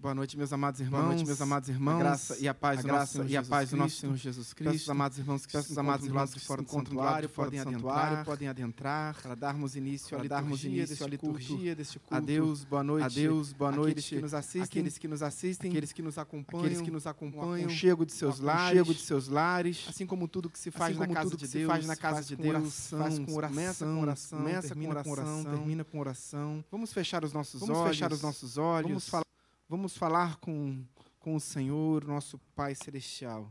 Boa noite, meus amados irmãos. Boa noite, meus amados irmãos. A graça e a paz do nosso Senhor Jesus Cristo. Peço os amados irmãos que se encontram do lado de fora do santuário, podem adentrar para darmos início à liturgia deste culto. Adeus, boa noite. Adeus, boa noite. Aqueles que nos assistem, aqueles que nos acompanham, o aconchego de seus lares, assim como tudo que se faz na casa de Deus, faz com oração, começa com oração, termina com oração. Vamos fechar os nossos olhos. Vamos falar com o Senhor, nosso Pai Celestial.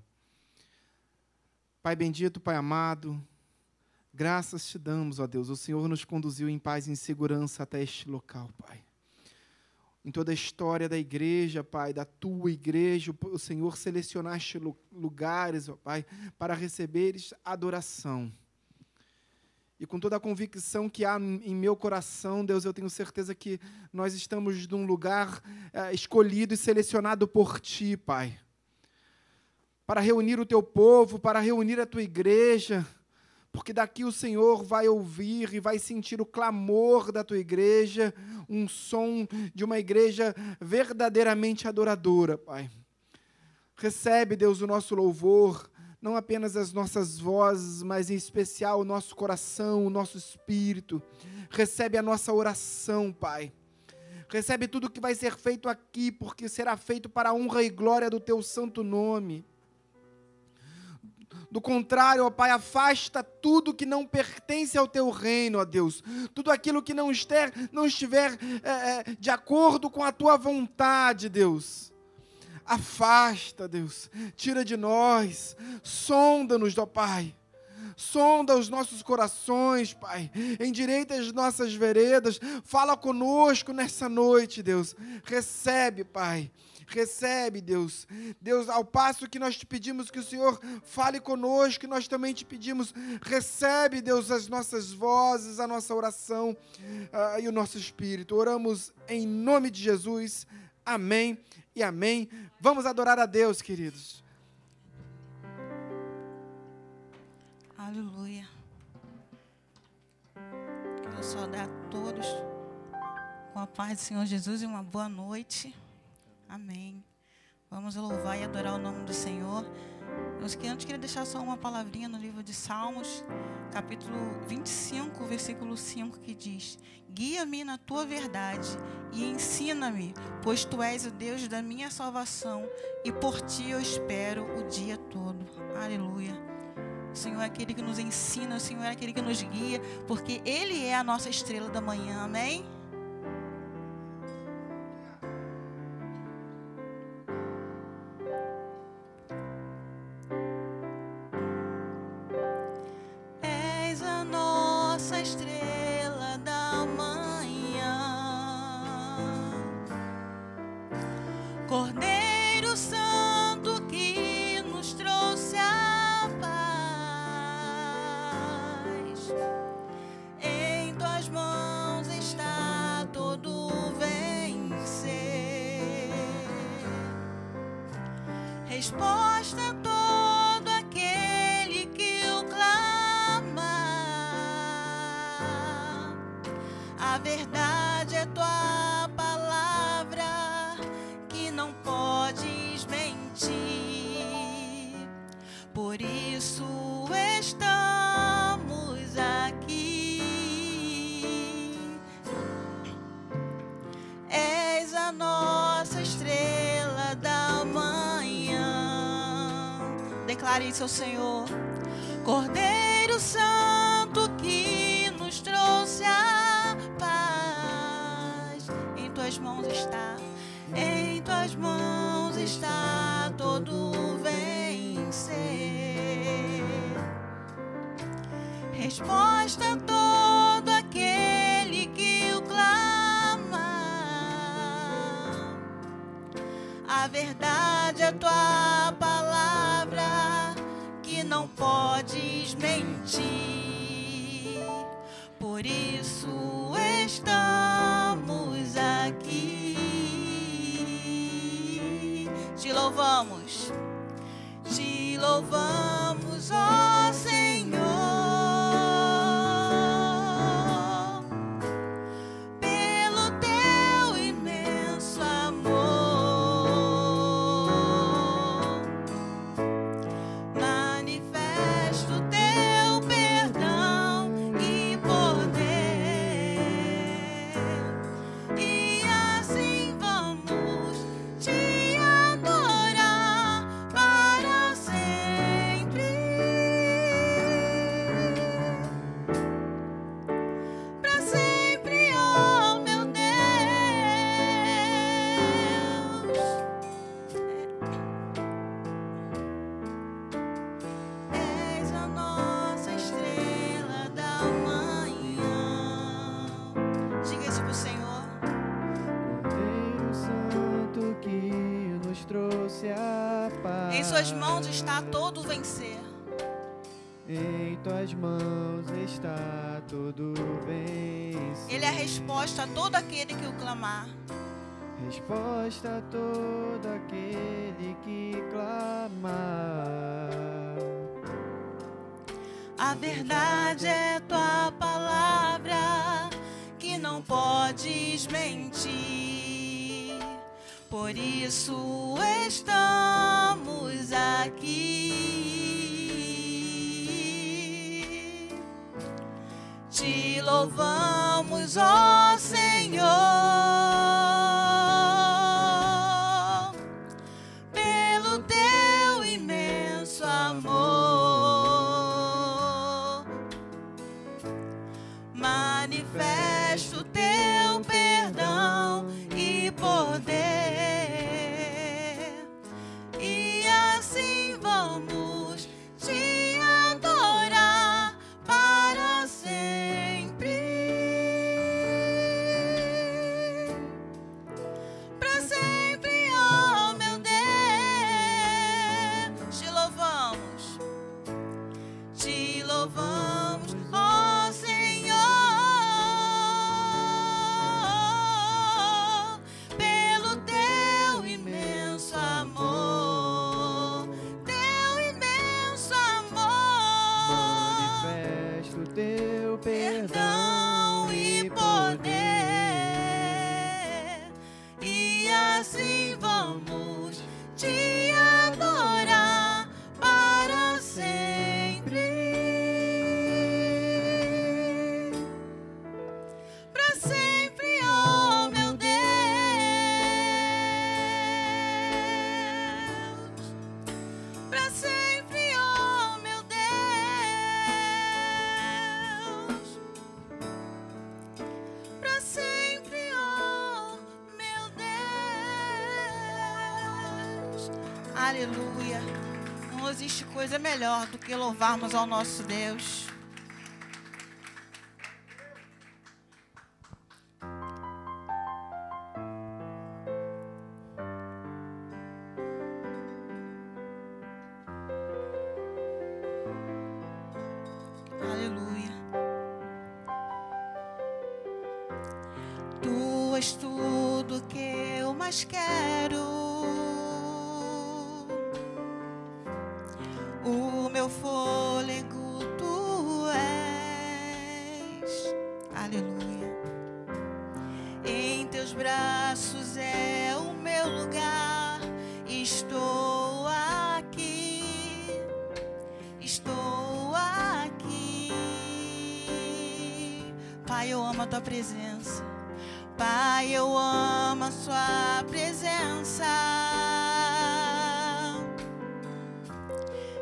Pai bendito, Pai amado, graças te damos, ó Deus. O Senhor nos conduziu em paz e em segurança até este local, Pai. Em toda a história da igreja, Pai, da tua igreja, o Senhor selecionaste lugares, ó Pai, para receberes adoração. E com toda a convicção que há em meu coração, Deus, eu tenho certeza que nós estamos num lugar escolhido e selecionado por Ti, Pai, para reunir o Teu povo, para reunir a Tua igreja, porque daqui o Senhor vai ouvir e vai sentir o clamor da Tua igreja, um som de uma igreja verdadeiramente adoradora, Pai. Recebe, Deus, o nosso louvor, não apenas as nossas vozes, mas em especial o nosso coração, o nosso espírito. Recebe a nossa oração, Pai. Recebe tudo que vai ser feito aqui, porque será feito para a honra e glória do Teu santo nome. Do contrário, ó Pai, afasta tudo que não pertence ao Teu reino, ó Deus. Tudo aquilo que não estiver de acordo com a Tua vontade, Deus. Afasta, Deus, tira de nós, sonda-nos, ó Pai, sonda os nossos corações, Pai, endireita as nossas veredas, fala conosco nessa noite, Deus, recebe, Pai, recebe, Deus. Deus, ao passo que nós te pedimos que o Senhor fale conosco, nós também te pedimos, recebe, Deus, as nossas vozes, a nossa oração e o nosso espírito. Oramos em nome de Jesus, amém. E amém. Vamos adorar a Deus, queridos. Aleluia. Quero saudar a todos com a paz do Senhor Jesus e uma boa noite. Amém. Vamos louvar e adorar o nome do Senhor. Eu queria deixar só uma palavrinha no livro de Salmos, capítulo 25, versículo 5, que diz: guia-me na tua verdade e ensina-me, pois tu és o Deus da minha salvação e por ti eu espero o dia todo. Aleluia. O Senhor é aquele que nos ensina, o Senhor é aquele que nos guia, porque Ele é a nossa estrela da manhã. Amém? Declare isso ao Senhor. Cordeiro Santo que nos trouxe a paz, em tuas mãos está, em tuas mãos está todo vencer. Resposta a todo aquele que o clama, a verdade é tua palavra, não podes mentir, por isso estamos aqui. Te louvamos, ó Senhor, pelo teu imenso amor. Em suas mãos está todo vencer. Em tuas mãos está todo vencer. Ele é a resposta a todo aquele que o clamar. Resposta a todo aquele que clamar. A verdade é tua palavra, que não podes mentir. Por isso estamos aqui. Te louvamos, ó Senhor. Aleluia, não existe coisa melhor do que louvarmos ao nosso Deus. Aleluia. Tu és tudo que eu mais quero. Fôlego tu és, aleluia. Em teus braços é o meu lugar. Estou aqui, estou aqui. Pai, eu amo a tua presença. Pai, eu amo a sua presença.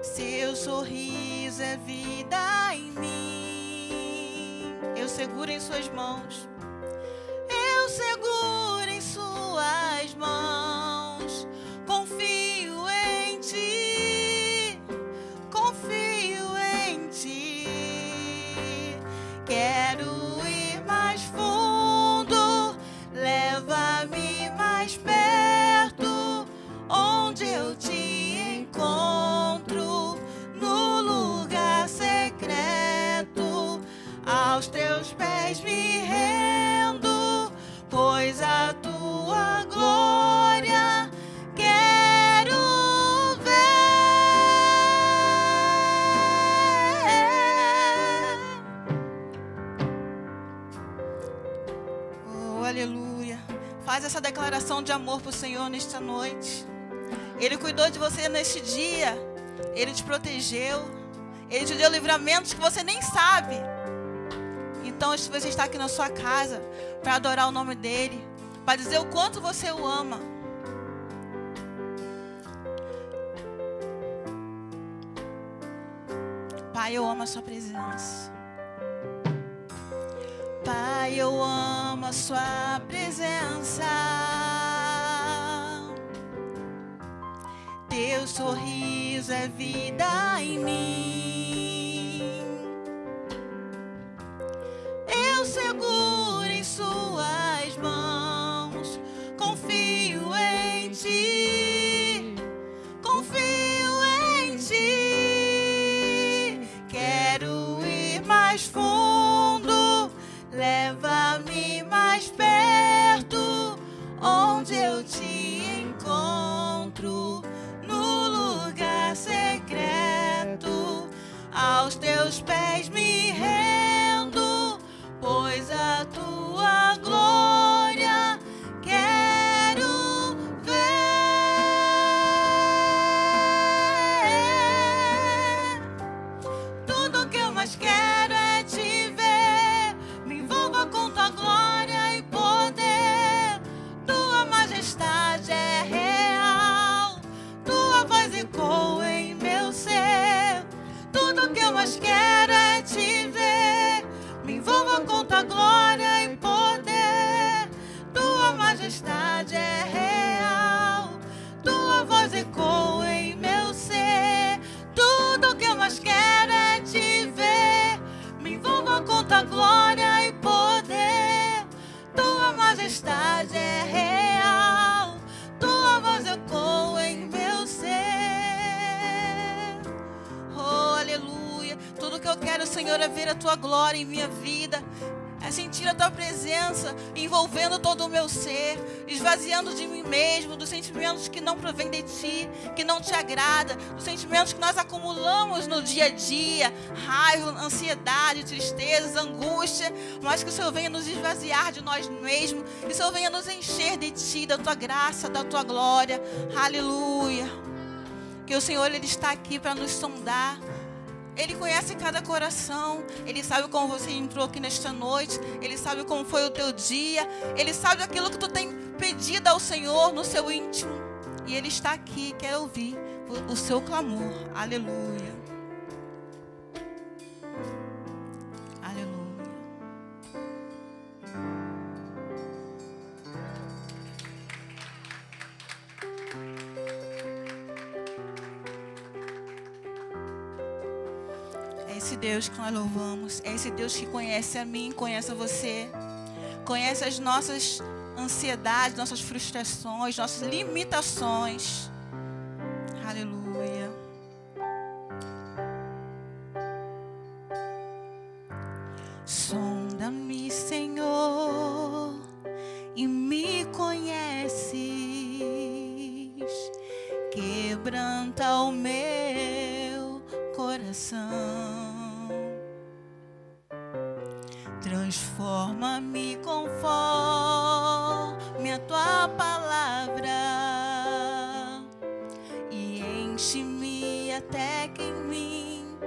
Seu sorriso é vida em mim. Eu seguro em suas mãos. Eu seguro em suas mãos. Confio em ti. Confio em ti. Quero ir mais fundo. Leva-me mais perto. Onde eu te encontro. Aos teus pés me rendo, pois a tua glória quero ver. Oh, aleluia. Faz essa declaração de amor para o Senhor nesta noite. Ele cuidou de você neste dia. Ele te protegeu. Ele te deu livramentos que você nem sabe. Então, se você está aqui na sua casa para adorar o nome dele, para dizer o quanto você o ama. Pai, eu amo a sua presença. Pai, eu amo a sua presença. Teu sorriso é vida em mim. Eu seguro em suas mãos. Confio em ti. Confio. onde eu te encontro, no lugar secreto, aos teus pés me rendo, pois a tua glória quero ver. Tudo que eu mais quero é te ver, me envolva com tua glória e poder. Tua majestade é real, tua voz ecoa em meu ser. Tudo que eu mais quero é te ver, me envolva com tua glória e poder. Tua majestade é real, tua voz ecoa em meu ser. Tudo que eu mais quero é te ver, me envolva com tua glória e poder. Tua majestade é real, tua voz ecoa em meu ser. Oh, aleluia. Tudo que eu quero, Senhor, é ver a tua glória em minha vida, é sentir a tua presença envolvendo todo o meu ser, esvaziando de mim mesmo, dos sentimentos que não provém de ti, que não te agrada, dos sentimentos que nós acumulamos no dia a dia, raiva, ansiedade, tristeza, angústia, mas que o Senhor venha nos esvaziar de nós mesmos, que o Senhor venha nos encher de ti, da tua graça, da tua glória. Aleluia. Que o Senhor, ele está aqui para nos sondar. Ele conhece cada coração. Ele sabe como você entrou aqui nesta noite. Ele sabe como foi o teu dia. Ele sabe aquilo que tu tem pedido ao Senhor no seu íntimo. E Ele está aqui, quer ouvir o seu clamor. Aleluia. Aleluia. É esse Deus que nós louvamos, é esse Deus que conhece a mim, conhece a você, conhece as nossas ansiedades, nossas frustrações, nossas limitações. Aleluia. Sonda-me, Senhor, e me conheces, quebranta o meu coração. Transforma-me conforme a tua palavra e enche-me até que em mim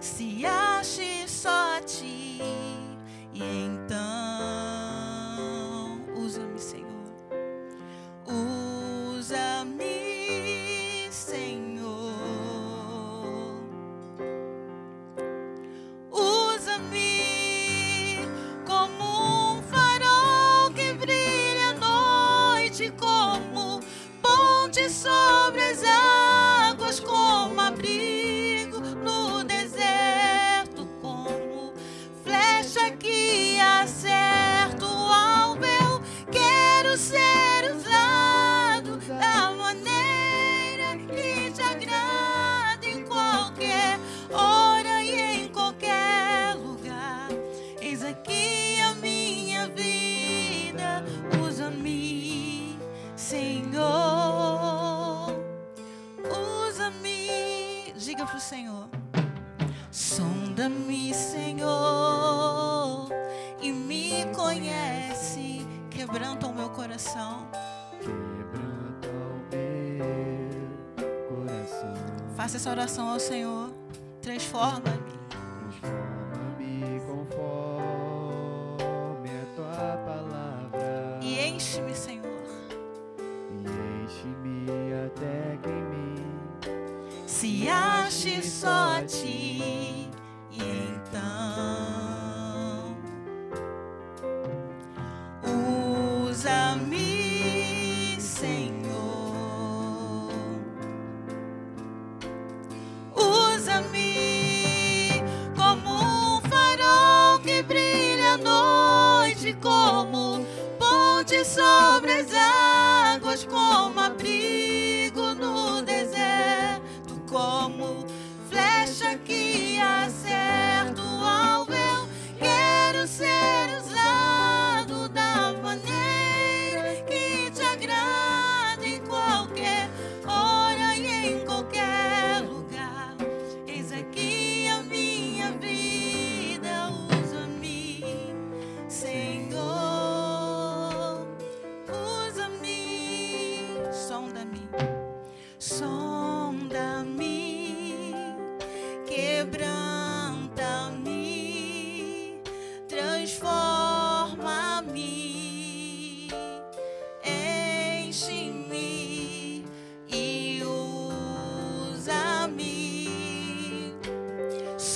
se ache só a ti. E então usa-me, Senhor, usa-me, Senhor, usa-me como um farol que brilha à noite, como ponte sobre as águas, como abrigo no deserto, como flecha que acerta o alvo. Eu quero ser usado da maneira que te agrada, em qualquer hora e em qualquer lugar. Eis aqui vida, usa-me, Senhor, usa-me. Diga pro Senhor: sonda-me, Senhor, e me conhece, quebranta o meu coração. Quebranta o meu coração. Faça essa oração ao Senhor. Transforma-me. Enche-me, Senhor, e enche-me até que em mim se ache só a ti. E então usa-me, Senhor, usa-me como um farol que brilha à noite, como sobre as águas, como abrigo no deserto, como flecha que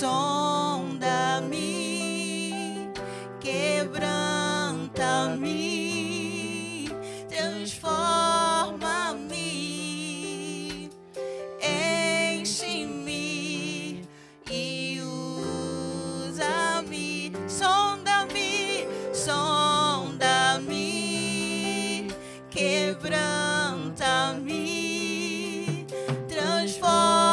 sonda-me, quebranta-me, transforma-me, enche-me e usa-me, sonda-me, sonda-me, quebranta-me, transforma-me.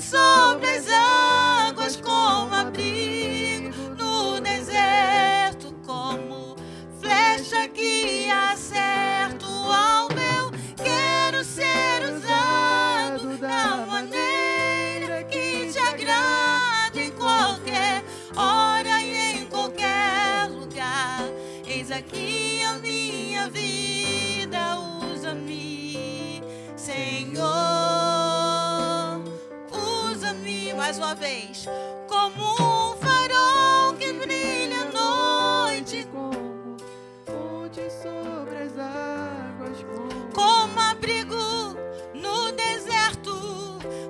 Sobre as águas como abrigo no deserto, como flecha que acerto ao meu, quero ser usado da maneira que te agrada, em qualquer hora e em qualquer lugar. Eis aqui a minha vida, usa-me, Senhor. Mais uma vez, como um farol que brilha à noite, como fonte sobre as águas, como abrigo no deserto,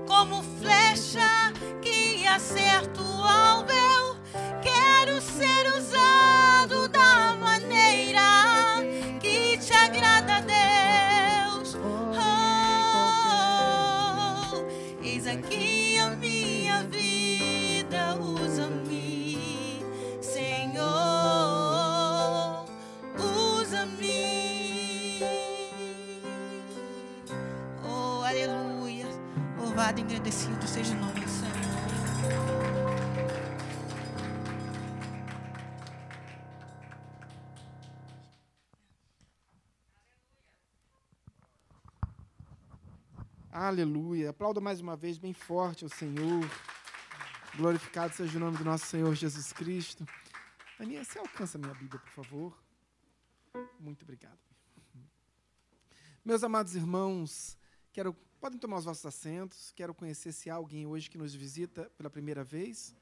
como flecha que acerto ao véu, quero ser usado da maneira que te agrada a Deus. Oh, eis aqui minha vida, usa-me, Senhor, usa-me. Oh, aleluia. Louvado e agradecido seja o nome do Senhor. Aleluia, aplauda mais uma vez bem forte ao Senhor, glorificado seja o nome do nosso Senhor Jesus Cristo. Aninha, você alcança a minha Bíblia, por favor? Muito obrigado. Meus amados irmãos, podem tomar os vossos assentos, quero conhecer se há alguém hoje que nos visita pela primeira vez,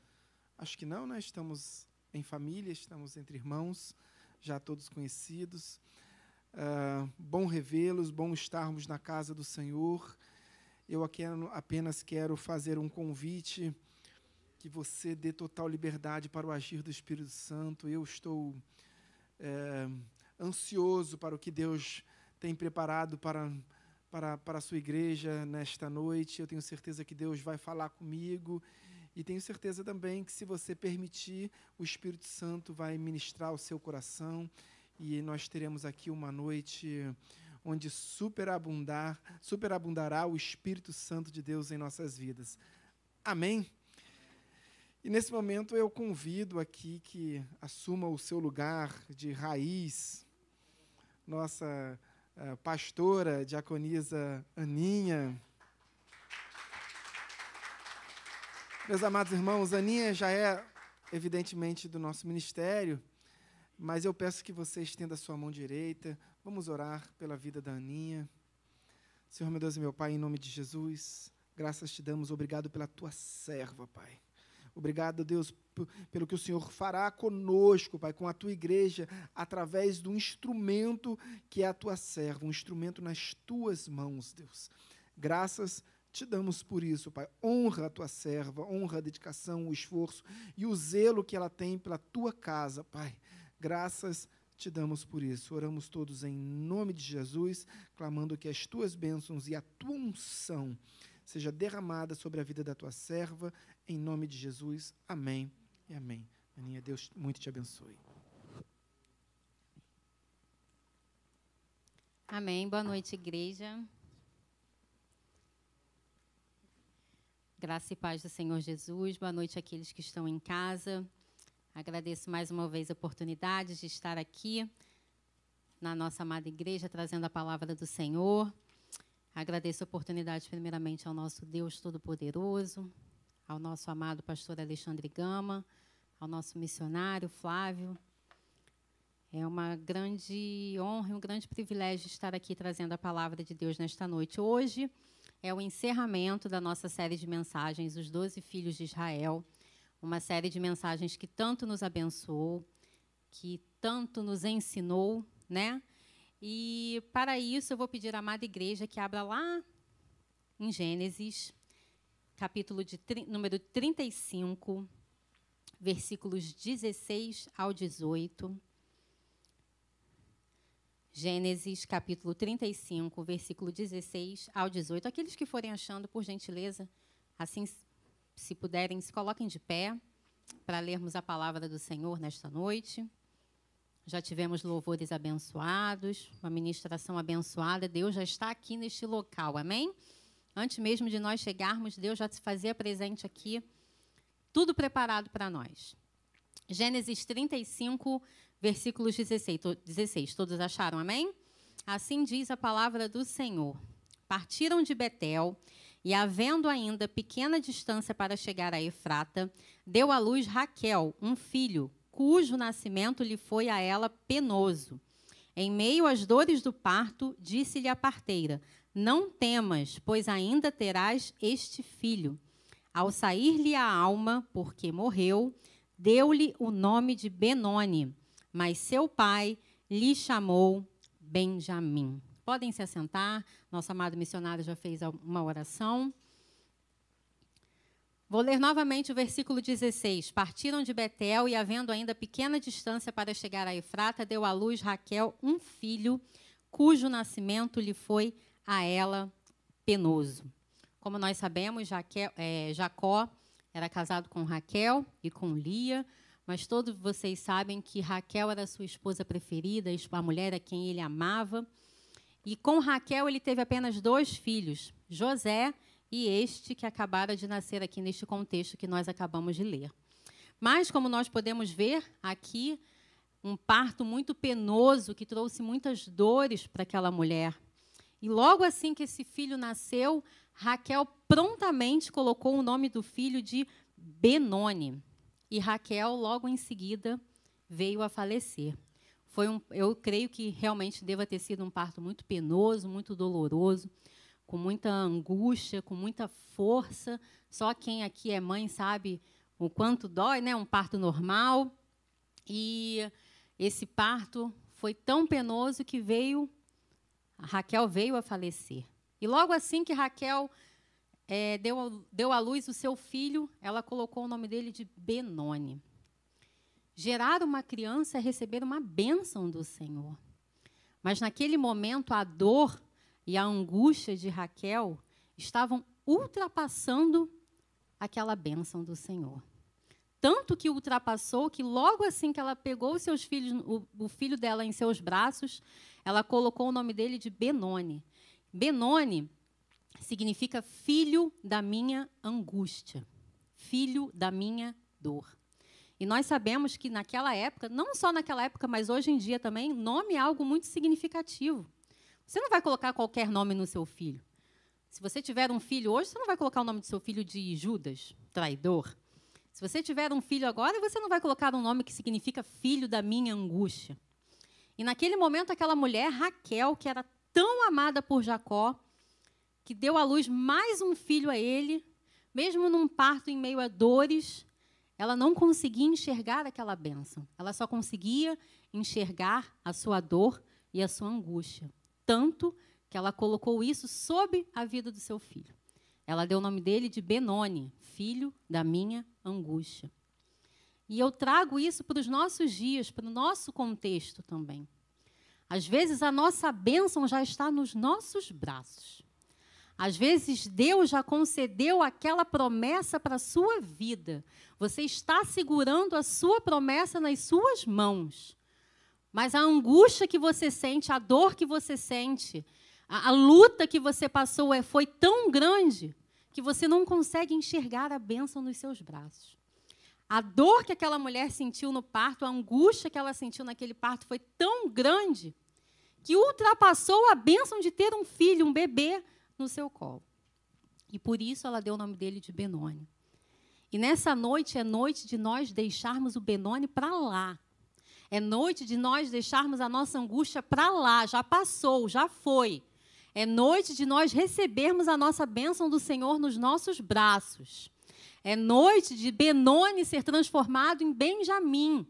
acho que não, né? Estamos em família, estamos entre irmãos, já todos conhecidos, bom revê-los, bom estarmos na casa do Senhor. Eu apenas quero fazer um convite, que você dê total liberdade para o agir do Espírito Santo. Eu estou ansioso para o que Deus tem preparado para a sua igreja nesta noite. Eu tenho certeza que Deus vai falar comigo e tenho certeza também que, se você permitir, o Espírito Santo vai ministrar o seu coração e nós teremos aqui uma noite onde superabundará o Espírito Santo de Deus em nossas vidas. Amém? E, nesse momento, eu convido aqui que assuma o seu lugar de raiz, nossa pastora, diaconisa Aninha. Meus amados irmãos, Aninha já é, evidentemente, do nosso ministério, mas eu peço que você estenda a sua mão direita. Vamos orar pela vida da Aninha. Senhor, meu Deus e meu Pai, em nome de Jesus, graças te damos, obrigado pela tua serva, Pai. Obrigado, Deus, pelo que o Senhor fará conosco, Pai, com a tua igreja, através do instrumento que é a tua serva, um instrumento nas tuas mãos, Deus. Graças te damos por isso, Pai. Honra a tua serva, honra a dedicação, o esforço e o zelo que ela tem pela tua casa, Pai. Graças te damos por isso. Oramos todos em nome de Jesus, clamando que as tuas bênçãos e a tua unção seja derramada sobre a vida da tua serva, em nome de Jesus. Amém e amém. Aninha, Deus muito te abençoe. Amém. Boa noite, igreja. Graça e paz do Senhor Jesus. Boa noite àqueles que estão em casa. Agradeço mais uma vez a oportunidade de estar aqui na nossa amada igreja, trazendo a palavra do Senhor. Agradeço a oportunidade, primeiramente, ao nosso Deus Todo-Poderoso, ao nosso amado pastor Alexandre Gama, ao nosso missionário Flávio. É uma grande honra e um grande privilégio estar aqui trazendo a palavra de Deus nesta noite. Hoje é o encerramento da nossa série de mensagens, Os 12 Filhos de Israel, uma série de mensagens que tanto nos abençoou, que tanto nos ensinou, né? E, para isso, eu vou pedir à amada igreja que abra lá em Gênesis, capítulo de número 35, versículos 16 ao 18. Gênesis, capítulo 35, versículo 16 ao 18. Aqueles que forem achando, por gentileza, assim, se puderem, se coloquem de pé para lermos a palavra do Senhor nesta noite. Já tivemos louvores abençoados, uma ministração abençoada. Deus já está aqui neste local, amém? Antes mesmo de nós chegarmos, Deus já se fazia presente aqui, tudo preparado para nós. Gênesis 35, versículos 16. Todos acharam, amém? Assim diz a palavra do Senhor. Partiram de Betel, e, havendo ainda pequena distância para chegar a Efrata, deu à luz Raquel, um filho, cujo nascimento lhe foi a ela penoso. Em meio às dores do parto, disse-lhe a parteira: não temas, pois ainda terás este filho. Ao sair-lhe a alma, porque morreu, deu-lhe o nome de Benoni, mas seu pai lhe chamou Benjamim. Podem se assentar, nosso amado missionário já fez uma oração. Vou ler novamente o versículo 16. Partiram de Betel e, havendo ainda pequena distância para chegar a Efrata, deu à luz Raquel um filho, cujo nascimento lhe foi a ela penoso. Como nós sabemos, Jacó era casado com Raquel e com Lia, mas todos vocês sabem que Raquel era sua esposa preferida, a mulher a quem ele amava. E com Raquel ele teve apenas 2 filhos, José e este que acabara de nascer aqui neste contexto que nós acabamos de ler. Mas, como nós podemos ver aqui, um parto muito penoso que trouxe muitas dores para aquela mulher. E logo assim que esse filho nasceu, Raquel prontamente colocou o nome do filho de Benoni. E Raquel, logo em seguida, veio a falecer. Eu creio que realmente deva ter sido um parto muito penoso, muito doloroso, com muita angústia, com muita força. Só quem aqui é mãe sabe o quanto dói, né? Um parto normal. E esse parto foi tão penoso que Raquel veio a falecer. E logo assim que Raquel deu à luz o seu filho, ela colocou o nome dele de Benoni. Gerar uma criança é receber uma bênção do Senhor. Mas, naquele momento, a dor e a angústia de Raquel estavam ultrapassando aquela bênção do Senhor. Tanto que ultrapassou que, logo assim que ela pegou os seus filhos, o filho dela em seus braços, ela colocou o nome dele de Benoni. Benoni significa filho da minha angústia, filho da minha dor. E nós sabemos que, naquela época, não só naquela época, mas hoje em dia também, nome é algo muito significativo. Você não vai colocar qualquer nome no seu filho. Se você tiver um filho hoje, você não vai colocar o nome do seu filho de Judas, traidor. Se você tiver um filho agora, você não vai colocar um nome que significa filho da minha angústia. E, naquele momento, aquela mulher, Raquel, que era tão amada por Jacó, que deu à luz mais um filho a ele, mesmo num parto em meio a dores, ela não conseguia enxergar aquela bênção. Ela só conseguia enxergar a sua dor e a sua angústia. Tanto que ela colocou isso sobre a vida do seu filho. Ela deu o nome dele de Benoni, filho da minha angústia. E eu trago isso para os nossos dias, para o nosso contexto também. Às vezes, a nossa bênção já está nos nossos braços. Às vezes, Deus já concedeu aquela promessa para a sua vida. Você está segurando a sua promessa nas suas mãos. Mas a angústia que você sente, a dor que você sente, a luta que você passou foi tão grande que você não consegue enxergar a bênção nos seus braços. A dor que aquela mulher sentiu no parto, a angústia que ela sentiu naquele parto foi tão grande que ultrapassou a bênção de ter um filho, um bebê, no seu colo. E por isso ela deu o nome dele de Benoni. E nessa noite é noite de nós deixarmos o Benoni para lá. É noite de nós deixarmos a nossa angústia para lá, já passou, já foi. É noite de nós recebermos a nossa bênção do Senhor nos nossos braços. É noite de Benoni ser transformado em Benjamim.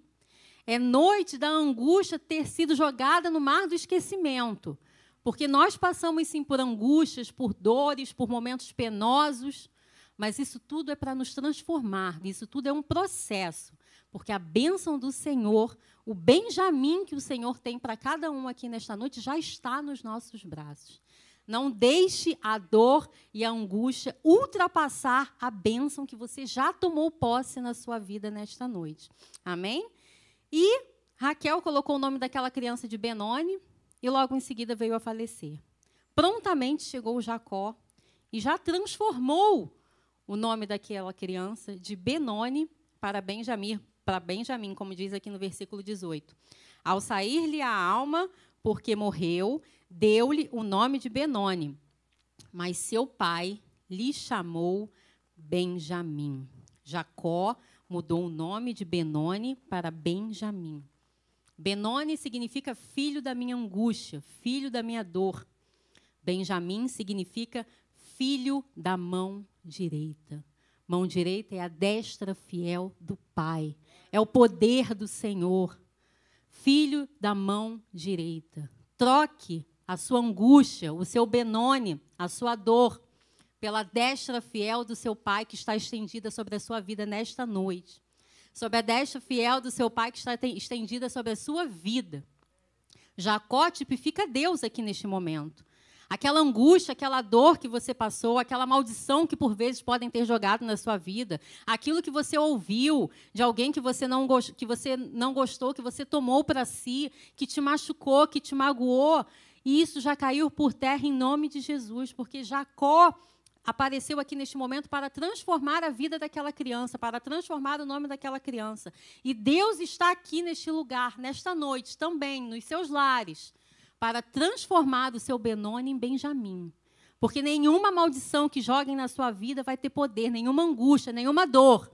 É noite da angústia ter sido jogada no mar do esquecimento. Porque nós passamos, sim, por angústias, por dores, por momentos penosos, mas isso tudo é para nos transformar, isso tudo é um processo. Porque a bênção do Senhor, o Benjamim que o Senhor tem para cada um aqui nesta noite, já está nos nossos braços. Não deixe a dor e a angústia ultrapassar a bênção que você já tomou posse na sua vida nesta noite. Amém? E Raquel colocou o nome daquela criança de Benoni e logo em seguida veio a falecer. Prontamente chegou Jacó e já transformou o nome daquela criança de Benoni para Benjamim. Para Benjamim, como diz aqui no versículo 18. Ao sair-lhe a alma, porque morreu, deu-lhe o nome de Benoni, mas seu pai lhe chamou Benjamim. Jacó mudou o nome de Benoni para Benjamim. Benoni significa filho da minha angústia, filho da minha dor. Benjamim significa filho da mão direita. Mão direita é a destra fiel do Pai. É o poder do Senhor. Filho da mão direita. Troque a sua angústia, o seu Benoni, a sua dor, pela destra fiel do seu Pai que está estendida sobre a sua vida nesta noite. Sobre a destra fiel do seu Pai que está estendida sobre a sua vida. Jacó tipifica Deus aqui neste momento. Aquela angústia, aquela dor que você passou, aquela maldição que, por vezes, podem ter jogado na sua vida, aquilo que você ouviu de alguém que você não gostou, que você tomou para si, que te machucou, que te magoou, e isso já caiu por terra em nome de Jesus, porque Jacó apareceu aqui neste momento para transformar a vida daquela criança, para transformar o nome daquela criança. E Deus está aqui neste lugar, nesta noite também, nos seus lares, para transformar o seu Benoni em Benjamim. Porque nenhuma maldição que joguem na sua vida vai ter poder, nenhuma angústia, nenhuma dor.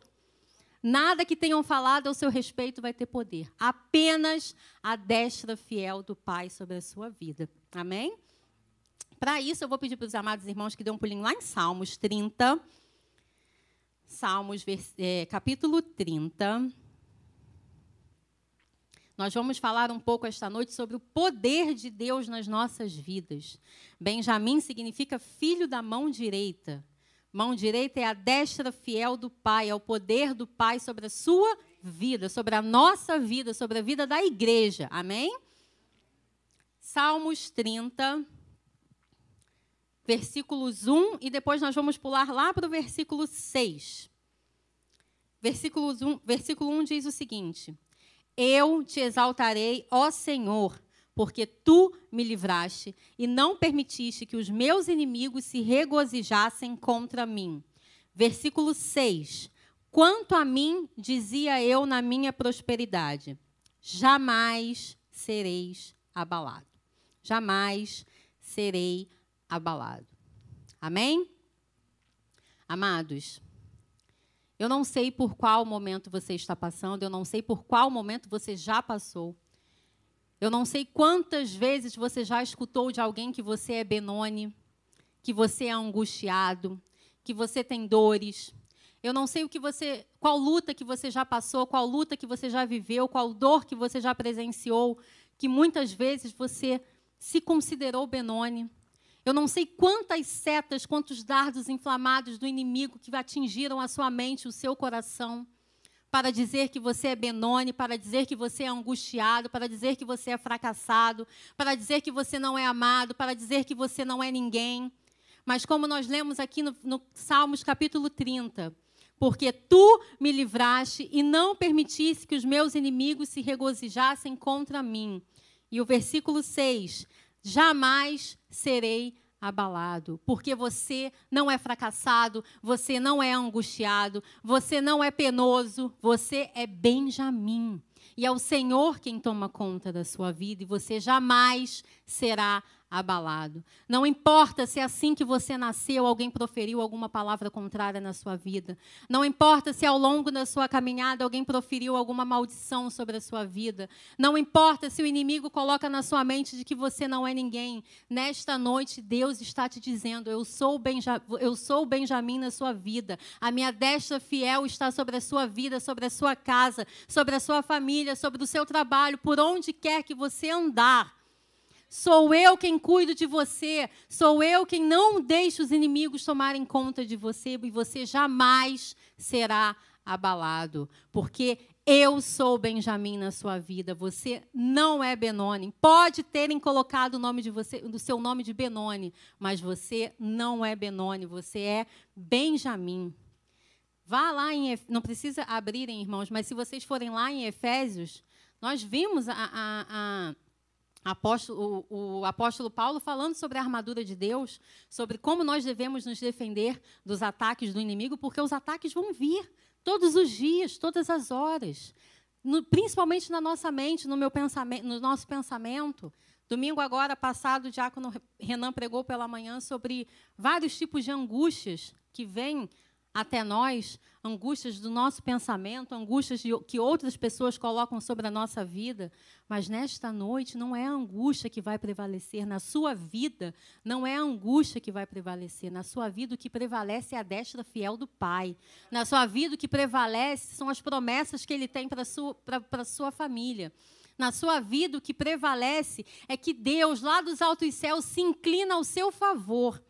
Nada que tenham falado ao seu respeito vai ter poder. Apenas a destra fiel do Pai sobre a sua vida. Amém? Para isso, eu vou pedir para os amados irmãos que dêem um pulinho lá em Salmos 30. Salmos, capítulo 30. Nós vamos falar um pouco esta noite sobre o poder de Deus nas nossas vidas. Benjamim significa filho da mão direita. Mão direita é a destra fiel do Pai, é o poder do Pai sobre a sua vida, sobre a nossa vida, sobre a vida da igreja. Amém? Salmos 30, versículos 1, e depois nós vamos pular lá para o versículo 6. Versículo 1 diz o seguinte... Eu te exaltarei, ó Senhor, porque tu me livraste e não permitiste que os meus inimigos se regozijassem contra mim. Versículo 6. Quanto a mim, dizia eu na minha prosperidade, jamais sereis abalado. Jamais serei abalado. Amém? Amados, eu não sei por qual momento você está passando, eu não sei por qual momento você já passou. Eu não sei quantas vezes você já escutou de alguém que você é Benoni, que você é angustiado, que você tem dores. Eu não sei qual luta que você já passou, qual luta que você já viveu, qual dor que você já presenciou, que muitas vezes você se considerou Benoni. Eu não sei quantas setas, quantos dardos inflamados do inimigo que atingiram a sua mente, o seu coração, para dizer que você é Benoni, para dizer que você é angustiado, para dizer que você é fracassado, para dizer que você não é amado, para dizer que você não é ninguém. Mas como nós lemos aqui no Salmos capítulo 30, porque tu me livraste e não permitiste que os meus inimigos se regozijassem contra mim. E o versículo 6... Jamais serei abalado, porque você não é fracassado, você não é angustiado, você não é penoso, você é Benjamim. E é o Senhor quem toma conta da sua vida e você jamais será abalado. Não importa se assim que você nasceu alguém proferiu alguma palavra contrária na sua vida. Não importa se ao longo da sua caminhada alguém proferiu alguma maldição sobre a sua vida. Não importa se o inimigo coloca na sua mente de que você não é ninguém. Nesta noite, Deus está te dizendo, eu sou o Benjamim na sua vida. A minha destra fiel está sobre a sua vida, sobre a sua casa, sobre a sua família, sobre o seu trabalho, por onde quer que você andar. Sou eu quem cuido de você, sou eu quem não deixo os inimigos tomarem conta de você, e você jamais será abalado, porque eu sou Benjamim na sua vida, você não é Benoni. Pode terem colocado o nome de você, do seu nome de Benoni, mas você não é Benoni, você é Benjamim. Vá lá em, não precisa abrirem, irmãos, mas se vocês forem lá em Efésios, nós vimos o apóstolo Paulo falando sobre a armadura de Deus, sobre como nós devemos nos defender dos ataques do inimigo, porque os ataques vão vir todos os dias, todas as horas, principalmente na nossa mente, no nosso pensamento. Domingo agora passado, o diácono Renan pregou pela manhã sobre vários tipos de angústias que vêm até nós, angústias do nosso pensamento, angústias que outras pessoas colocam sobre a nossa vida. Mas nesta noite não é a angústia que vai prevalecer na sua vida, não é a angústia que vai prevalecer. Na sua vida o que prevalece é a destra fiel do Pai. Na sua vida o que prevalece são as promessas que Ele tem para a sua família. Na sua vida o que prevalece é que Deus, lá dos altos céus, se inclina ao seu favor.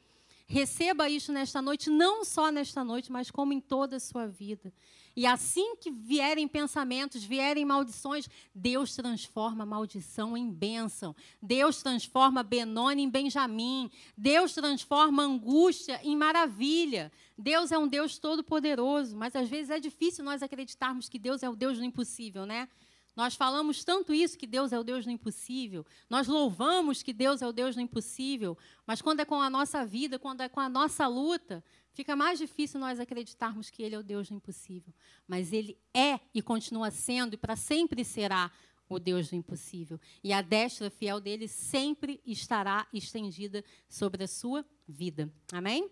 Receba isso nesta noite, não só nesta noite, mas como em toda a sua vida. E assim que vierem pensamentos, vierem maldições, Deus transforma a maldição em bênção. Deus transforma Benoni em Benjamim. Deus transforma angústia em maravilha. Deus é um Deus todo-poderoso, mas às vezes é difícil nós acreditarmos que Deus é o Deus do impossível, né? Nós falamos tanto isso, que Deus é o Deus do impossível. Nós louvamos que Deus é o Deus do impossível. Mas quando é com a nossa vida, quando é com a nossa luta, fica mais difícil nós acreditarmos que Ele é o Deus do impossível. Mas Ele é e continua sendo e para sempre será o Deus do impossível. E a destra fiel dEle sempre estará estendida sobre a sua vida. Amém?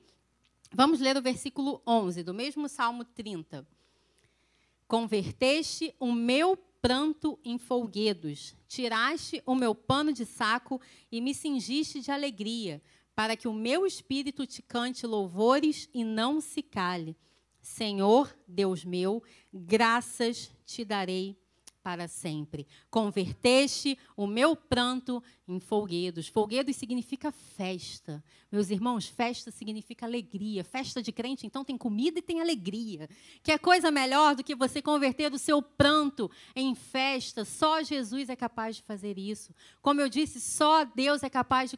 Vamos ler o versículo 11, do mesmo Salmo 30. Converteste o meu pranto em folguedos, tiraste o meu pano de saco e me cingiste de alegria, para que o meu espírito te cante louvores e não se cale. Senhor, Deus meu, graças te darei para sempre. Converteste o meu pranto em folguedos. Folguedos significa festa. Meus irmãos, festa significa alegria. Festa de crente, então, tem comida e tem alegria. Que é coisa melhor do que você converter o seu pranto em festa. Só Jesus é capaz de fazer isso. Como eu disse, só Deus é capaz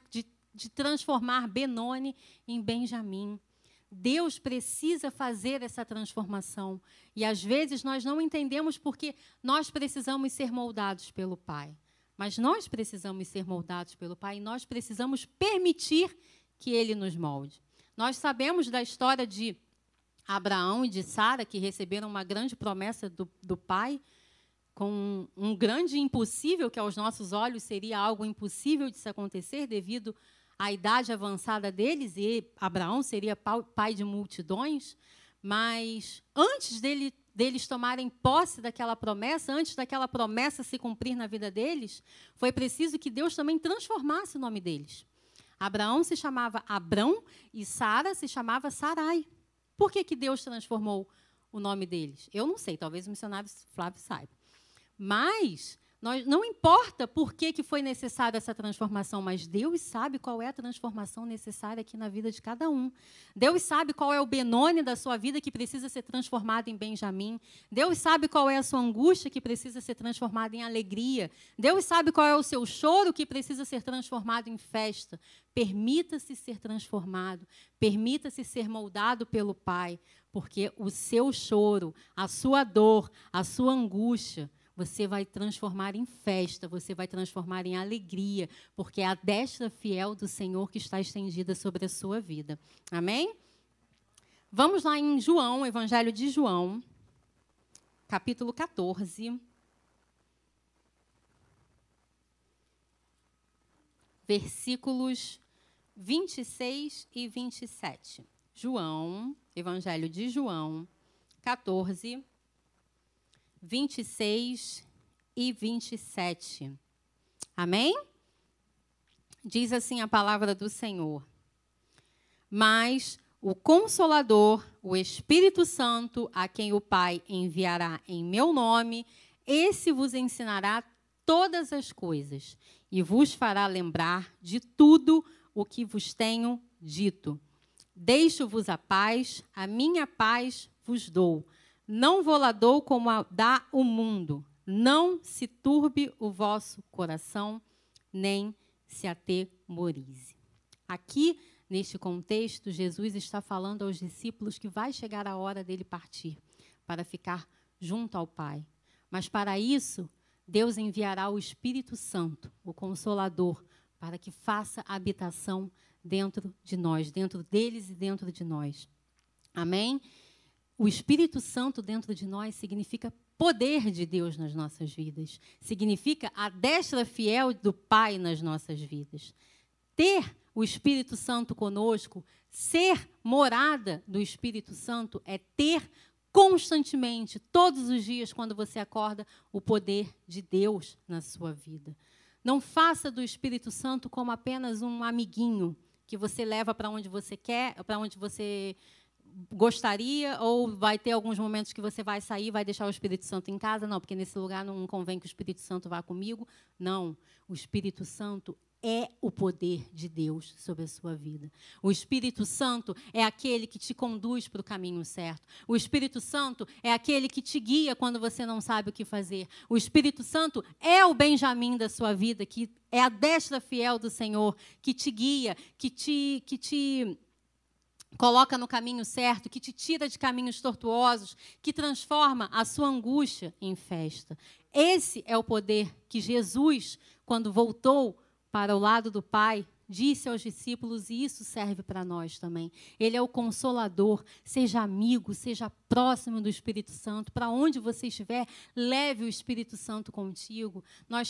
de transformar Benoni em Benjamim. Deus precisa fazer essa transformação. E, às vezes, nós não entendemos porque nós precisamos ser moldados pelo Pai. Mas nós precisamos ser moldados pelo Pai e nós precisamos permitir que Ele nos molde. Nós sabemos da história de Abraão e de Sara, que receberam uma grande promessa do Pai, com um grande impossível, que aos nossos olhos seria algo impossível de se acontecer devido a idade avançada deles, e Abraão seria pai de multidões, mas antes deles tomarem posse daquela promessa, antes daquela promessa se cumprir na vida deles, foi preciso que Deus também transformasse o nome deles. Abraão se chamava Abrão e Sara se chamava Sarai. Por que Deus transformou o nome deles? Eu não sei, talvez o missionário Flávio saiba. Mas não importa por que foi necessária essa transformação, mas Deus sabe qual é a transformação necessária aqui na vida de cada um. Deus sabe qual é o Benoni da sua vida que precisa ser transformado em Benjamim. Deus sabe qual é a sua angústia que precisa ser transformada em alegria. Deus sabe qual é o seu choro que precisa ser transformado em festa. Permita-se ser transformado, permita-se ser moldado pelo Pai, porque o seu choro, a sua dor, a sua angústia, você vai transformar em festa, você vai transformar em alegria, porque é a destra fiel do Senhor que está estendida sobre a sua vida. Amém? Vamos lá em João, Evangelho de João, capítulo 14. versículos 26 e 27. João, Evangelho de João, 14, 26 e 27. Amém? Diz assim a palavra do Senhor. Mas o Consolador, o Espírito Santo, a quem o Pai enviará em meu nome, esse vos ensinará todas as coisas e vos fará lembrar de tudo o que vos tenho dito. Deixo-vos a paz, a minha paz vos dou. Não vou lá dou como a dá o mundo. Não se turbe o vosso coração, nem se atemorize. Aqui, neste contexto, Jesus está falando aos discípulos que vai chegar a hora dele partir para ficar junto ao Pai. Mas, para isso, Deus enviará o Espírito Santo, o Consolador, para que faça a habitação dentro de nós, dentro deles e dentro de nós. Amém? O Espírito Santo dentro de nós significa poder de Deus nas nossas vidas. Significa a destra fiel do Pai nas nossas vidas. Ter o Espírito Santo conosco, ser morada do Espírito Santo, é ter constantemente, todos os dias, quando você acorda, o poder de Deus na sua vida. Não faça do Espírito Santo como apenas um amiguinho que você leva para onde você quer, para onde você gostaria, ou vai ter alguns momentos que você vai sair, vai deixar o Espírito Santo em casa. Não, porque nesse lugar não convém que o Espírito Santo vá comigo. Não, o Espírito Santo é o poder de Deus sobre a sua vida. O Espírito Santo é aquele que te conduz para o caminho certo. O Espírito Santo é aquele que te guia quando você não sabe o que fazer. O Espírito Santo é o Benjamim da sua vida, que é a destra fiel do Senhor, que te guia, que te coloca no caminho certo, que te tira de caminhos tortuosos, que transforma a sua angústia em festa. Esse é o poder que Jesus, quando voltou para o lado do Pai, disse aos discípulos, e isso serve para nós também. Ele é o Consolador. Seja amigo, seja próximo do Espírito Santo. Para onde você estiver, leve o Espírito Santo contigo.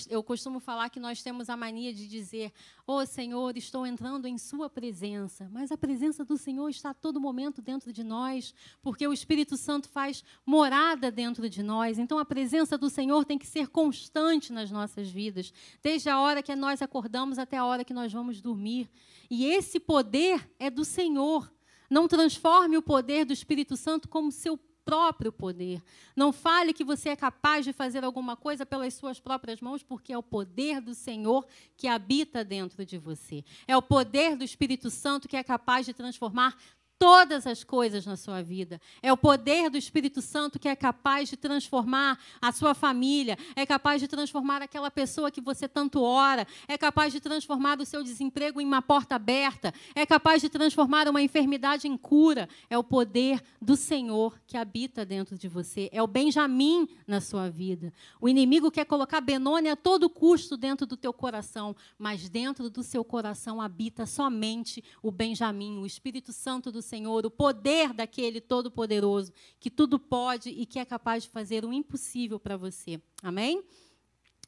Eu costumo falar que nós temos a mania de dizer, ô Senhor, estou entrando em sua presença. Mas a presença do Senhor está a todo momento dentro de nós, porque o Espírito Santo faz morada dentro de nós. Então, a presença do Senhor tem que ser constante nas nossas vidas, desde a hora que nós acordamos até a hora que nós vamos dormir. E esse poder é do Senhor. Não transforme o poder do Espírito Santo como seu próprio poder. Não fale que você é capaz de fazer alguma coisa pelas suas próprias mãos, porque é o poder do Senhor que habita dentro de você. É o poder do Espírito Santo que é capaz de transformar todas as coisas na sua vida. É o poder do Espírito Santo que é capaz de transformar a sua família, é capaz de transformar aquela pessoa que você tanto ora, é capaz de transformar o seu desemprego em uma porta aberta, é capaz de transformar uma enfermidade em cura. É o poder do Senhor que habita dentro de você. É o Benjamim na sua vida. O inimigo quer colocar Benoni a todo custo dentro do teu coração, mas dentro do seu coração habita somente o Benjamim, o Espírito Santo do Senhor, o poder daquele Todo-Poderoso, que tudo pode e que é capaz de fazer o impossível para você. Amém?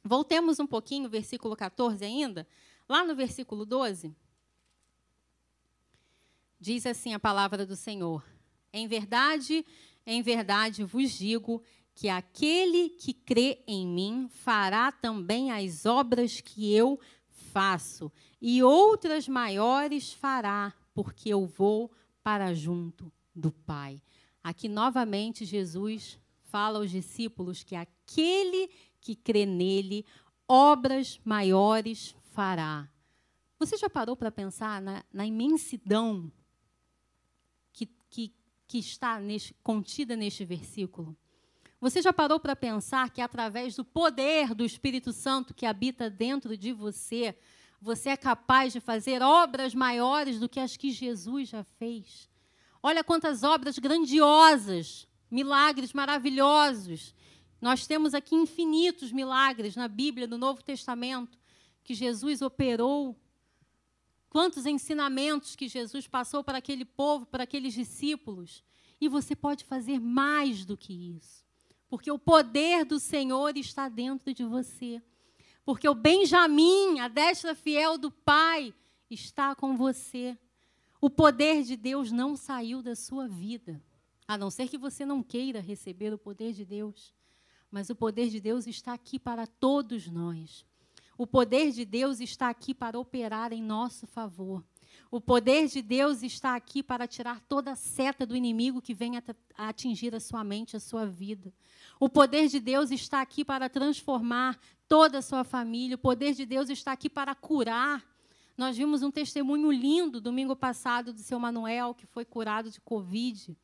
Voltemos um pouquinho, versículo 14 ainda. Lá no versículo 12, diz assim a palavra do Senhor. Em verdade vos digo que aquele que crê em mim fará também as obras que eu faço, e outras maiores fará, porque eu vou para junto do Pai. Aqui, novamente, Jesus fala aos discípulos que aquele que crê nele, obras maiores fará. Você já parou para pensar na imensidão que está contida neste versículo? Você já parou para pensar que, através do poder do Espírito Santo que habita dentro de você, você é capaz de fazer obras maiores do que as que Jesus já fez? Olha quantas obras grandiosas, milagres maravilhosos. Nós temos aqui infinitos milagres na Bíblia, no Novo Testamento, que Jesus operou. Quantos ensinamentos que Jesus passou para aquele povo, para aqueles discípulos. E você pode fazer mais do que isso, porque o poder do Senhor está dentro de você. porque o Benjamim, a destra fiel do Pai, está com você. O poder de Deus não saiu da sua vida, a não ser que você não queira receber o poder de Deus. Mas o poder de Deus está aqui para todos nós. O poder de Deus está aqui para operar em nosso favor. O poder de Deus está aqui para tirar toda a seta do inimigo que venha a atingir a sua mente, a sua vida. O poder de Deus está aqui para transformar toda a sua família. O poder de Deus está aqui para curar. Nós vimos um testemunho lindo domingo passado do seu Manuel, que foi curado de Covid.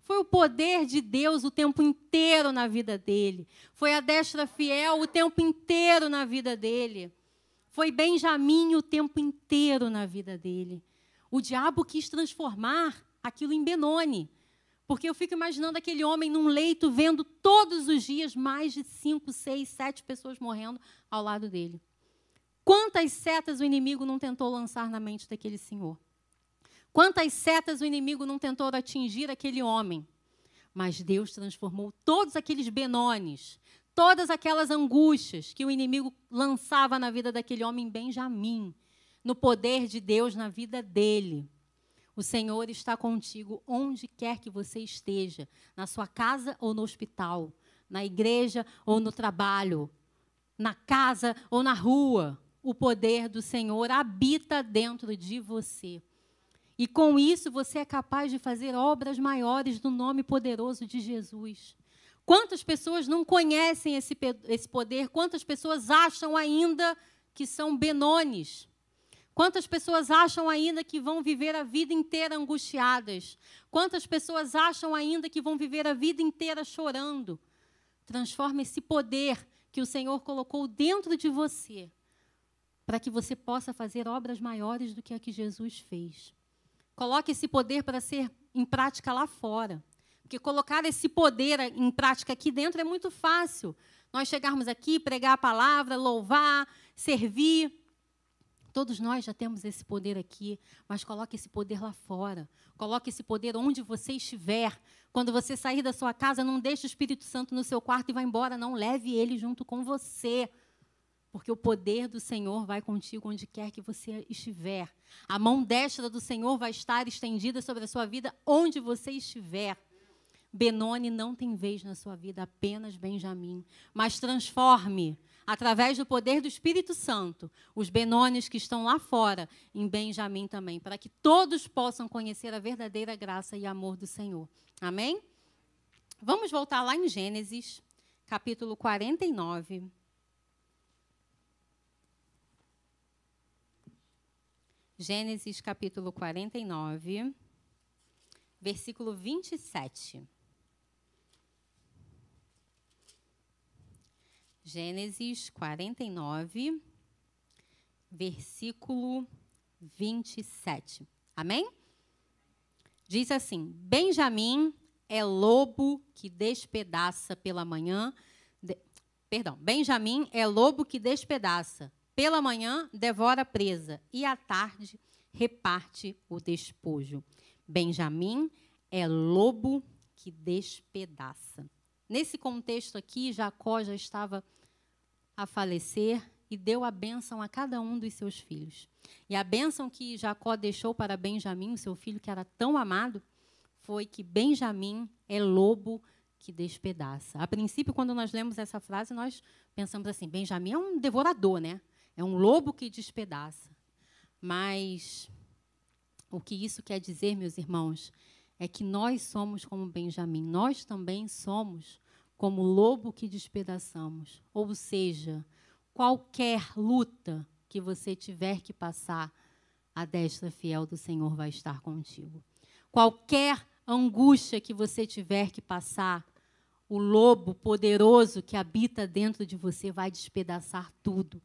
Foi o poder de Deus o tempo inteiro na vida dele. Foi a destra fiel o tempo inteiro na vida dele. Foi Benjamim o tempo inteiro na vida dele. O diabo quis transformar aquilo em Benoni, porque eu fico imaginando aquele homem num leito vendo todos os dias mais de 5, 6, 7 pessoas morrendo ao lado dele. Quantas setas o inimigo não tentou lançar na mente daquele senhor? Quantas setas o inimigo não tentou atingir aquele homem? Mas Deus transformou todos aqueles Benones, todas aquelas angústias que o inimigo lançava na vida daquele homem, Benjamim, no poder de Deus na vida dele. O Senhor está contigo onde quer que você esteja, na sua casa ou no hospital, na igreja ou no trabalho, na casa ou na rua. O poder do Senhor habita dentro de você. E, com isso, você é capaz de fazer obras maiores no nome poderoso de Jesus. Quantas pessoas não conhecem esse poder? Quantas pessoas acham ainda que são Benones? Quantas pessoas acham ainda que vão viver a vida inteira angustiadas? Quantas pessoas acham ainda que vão viver a vida inteira chorando? Transforma esse poder que o Senhor colocou dentro de você para que você possa fazer obras maiores do que a que Jesus fez. Coloque esse poder para ser em prática lá fora. Porque colocar esse poder em prática aqui dentro é muito fácil. Nós chegarmos aqui, pregar a palavra, louvar, servir. Todos nós já temos esse poder aqui, mas coloque esse poder lá fora. Coloque esse poder onde você estiver. Quando você sair da sua casa, não deixe o Espírito Santo no seu quarto e vá embora. Não, leve ele junto com você. Porque o poder do Senhor vai contigo onde quer que você estiver. A mão destra do Senhor vai estar estendida sobre a sua vida onde você estiver. Benoni não tem vez na sua vida, apenas Benjamim. Mas transforme, através do poder do Espírito Santo, os Benones que estão lá fora em Benjamim também, para que todos possam conhecer a verdadeira graça e amor do Senhor. Amém? Vamos voltar lá em Gênesis, capítulo 49. Gênesis, capítulo 49, versículo 27. Gênesis 49, versículo 27. Amém? Diz assim: Benjamim é lobo que despedaça pela manhã. Benjamim é lobo que despedaça. Pela manhã, devora a presa, e à tarde, reparte o despojo. Benjamim é lobo que despedaça. Nesse contexto aqui, Jacó já estava a falecer e deu a bênção a cada um dos seus filhos. E a bênção que Jacó deixou para Benjamim, o seu filho que era tão amado, foi que Benjamim é lobo que despedaça. A princípio, quando nós lemos essa frase, nós pensamos assim, Benjamim é um devorador, né? É um lobo que despedaça. Mas o que isso quer dizer, meus irmãos, é que nós somos como Benjamim. Nós também somos como lobo que despedaçamos. Ou seja, qualquer luta que você tiver que passar, a destra fiel do Senhor vai estar contigo. Qualquer angústia que você tiver que passar, o lobo poderoso que habita dentro de você vai despedaçar tudo.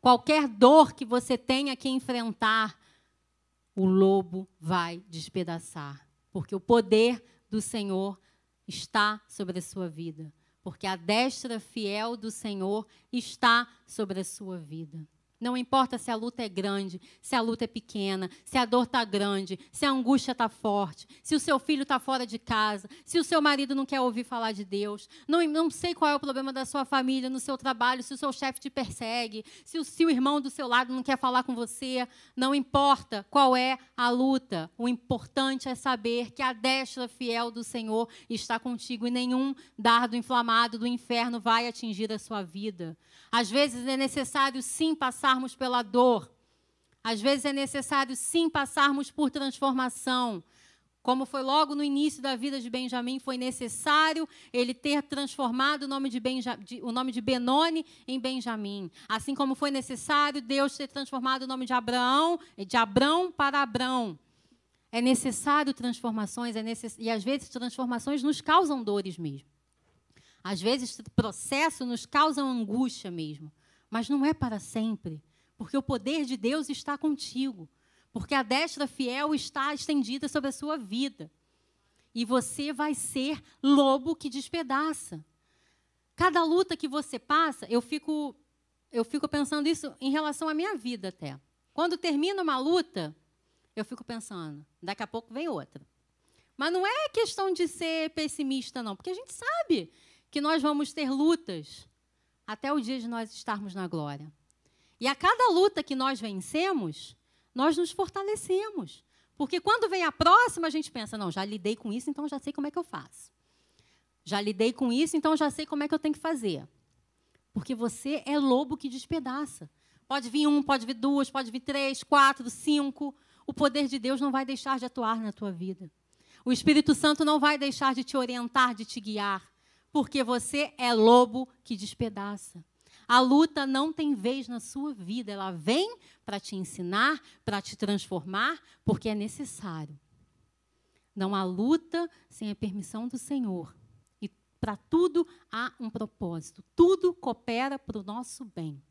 Qualquer dor que você tenha que enfrentar, o lobo vai despedaçar. Porque o poder do Senhor está sobre a sua vida. Porque a destra fiel do Senhor está sobre a sua vida. Não importa se a luta é grande, se a luta é pequena, se a dor está grande, se a angústia está forte, se o seu filho está fora de casa, se o seu marido não quer ouvir falar de Deus, não sei qual é o problema da sua família, no seu trabalho, se o seu chefe te persegue, se o irmão do seu lado não quer falar com você, não importa qual é a luta, o importante é saber que a destra fiel do Senhor está contigo e nenhum dardo inflamado do inferno vai atingir a sua vida. Às vezes é necessário, sim, passarmos pela dor. Às vezes é necessário, sim, passarmos por transformação. Como foi logo no início da vida de Benjamim, foi necessário ele ter transformado o nome de Benoni em Benjamim. Assim como foi necessário Deus ter transformado o nome de Abrão para Abrão. É necessário transformações, e às vezes transformações nos causam dores mesmo. Às vezes processo nos causa angústia mesmo. Mas não é para sempre, porque o poder de Deus está contigo, porque a destra fiel está estendida sobre a sua vida. E você vai ser lobo que despedaça. Cada luta que você passa, eu fico pensando isso em relação à minha vida até. Quando termina uma luta, eu fico pensando, daqui a pouco vem outra. Mas não é questão de ser pessimista, não, porque a gente sabe que nós vamos ter lutas até o dia de nós estarmos na glória. E a cada luta que nós vencemos, nós nos fortalecemos. Porque quando vem a próxima, a gente pensa, não, já lidei com isso, então já sei como é que eu faço. Já lidei com isso, então já sei como é que eu tenho que fazer. Porque você é lobo que despedaça. Pode vir um, pode vir duas, pode vir três, quatro, cinco. O poder de Deus não vai deixar de atuar na tua vida. O Espírito Santo não vai deixar de te orientar, de te guiar. Porque você é lobo que despedaça. A luta não tem vez na sua vida. Ela vem para te ensinar, para te transformar, porque é necessário. Não há luta sem a permissão do Senhor. E para tudo há um propósito. Tudo coopera para o nosso bem.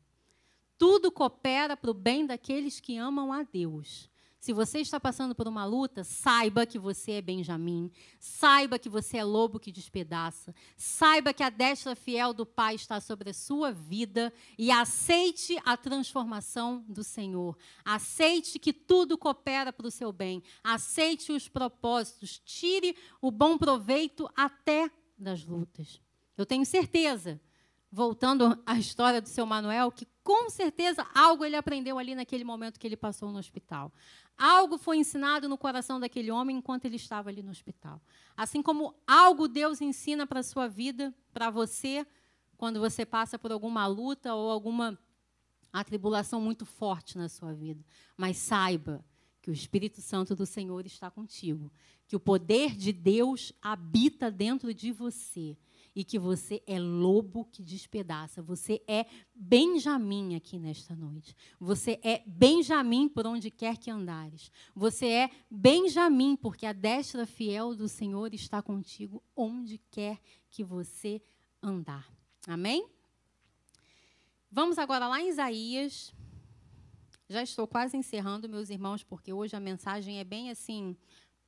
Tudo coopera para o bem daqueles que amam a Deus. Se você está passando por uma luta, saiba que você é Benjamim, saiba que você é lobo que despedaça, saiba que a destra fiel do Pai está sobre a sua vida e aceite a transformação do Senhor. Aceite que tudo coopera para o seu bem, aceite os propósitos, tire o bom proveito até das lutas. Eu tenho certeza, voltando à história do seu Manuel, que com certeza algo ele aprendeu ali naquele momento que ele passou no hospital. Algo foi ensinado no coração daquele homem enquanto ele estava ali no hospital. Assim como algo Deus ensina para a sua vida, para você, quando você passa por alguma luta ou alguma atribulação muito forte na sua vida. Mas saiba que o Espírito Santo do Senhor está contigo, que o poder de Deus habita dentro de você. E que você é lobo que despedaça. Você é Benjamim aqui nesta noite. Você é Benjamim por onde quer que andares. Você é Benjamim porque a destra fiel do Senhor está contigo onde quer que você andar. Amém? Vamos agora lá em Isaías. Já estou quase encerrando, meus irmãos, porque hoje a mensagem é bem assim,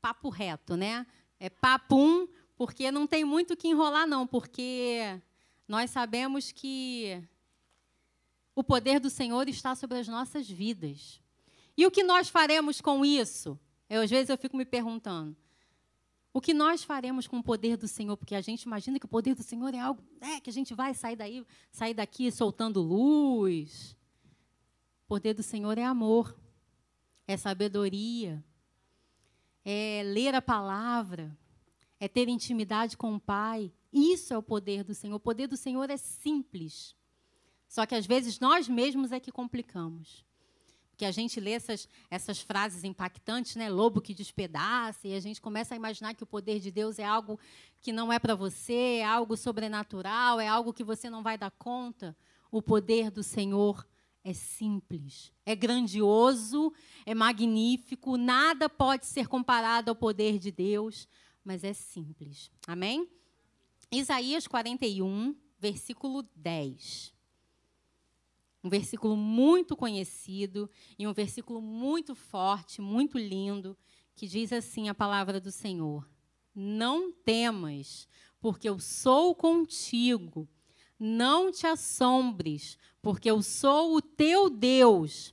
papo reto, né? É papo porque não tem muito o que enrolar, não, porque nós sabemos que o poder do Senhor está sobre as nossas vidas. E o que nós faremos com isso? Às vezes eu fico me perguntando, o que nós faremos com o poder do Senhor? Porque a gente imagina que o poder do Senhor é algo que a gente vai sair daqui soltando luz. O poder do Senhor é amor, é sabedoria, é ler a palavra, é ter intimidade com o Pai. Isso é o poder do Senhor. O poder do Senhor é simples. Só que, às vezes, nós mesmos é que complicamos. Porque a gente lê essas frases impactantes, né? Lobo que despedaça, e a gente começa a imaginar que o poder de Deus é algo que não é para você, é algo sobrenatural, é algo que você não vai dar conta. O poder do Senhor é simples, é grandioso, é magnífico, nada pode ser comparado ao poder de Deus. Mas é simples. Amém? Isaías 41, versículo 10. Um versículo muito conhecido e um versículo muito forte, muito lindo, que diz assim a palavra do Senhor. Não temas, porque eu sou contigo. Não te assombres, porque eu sou o teu Deus.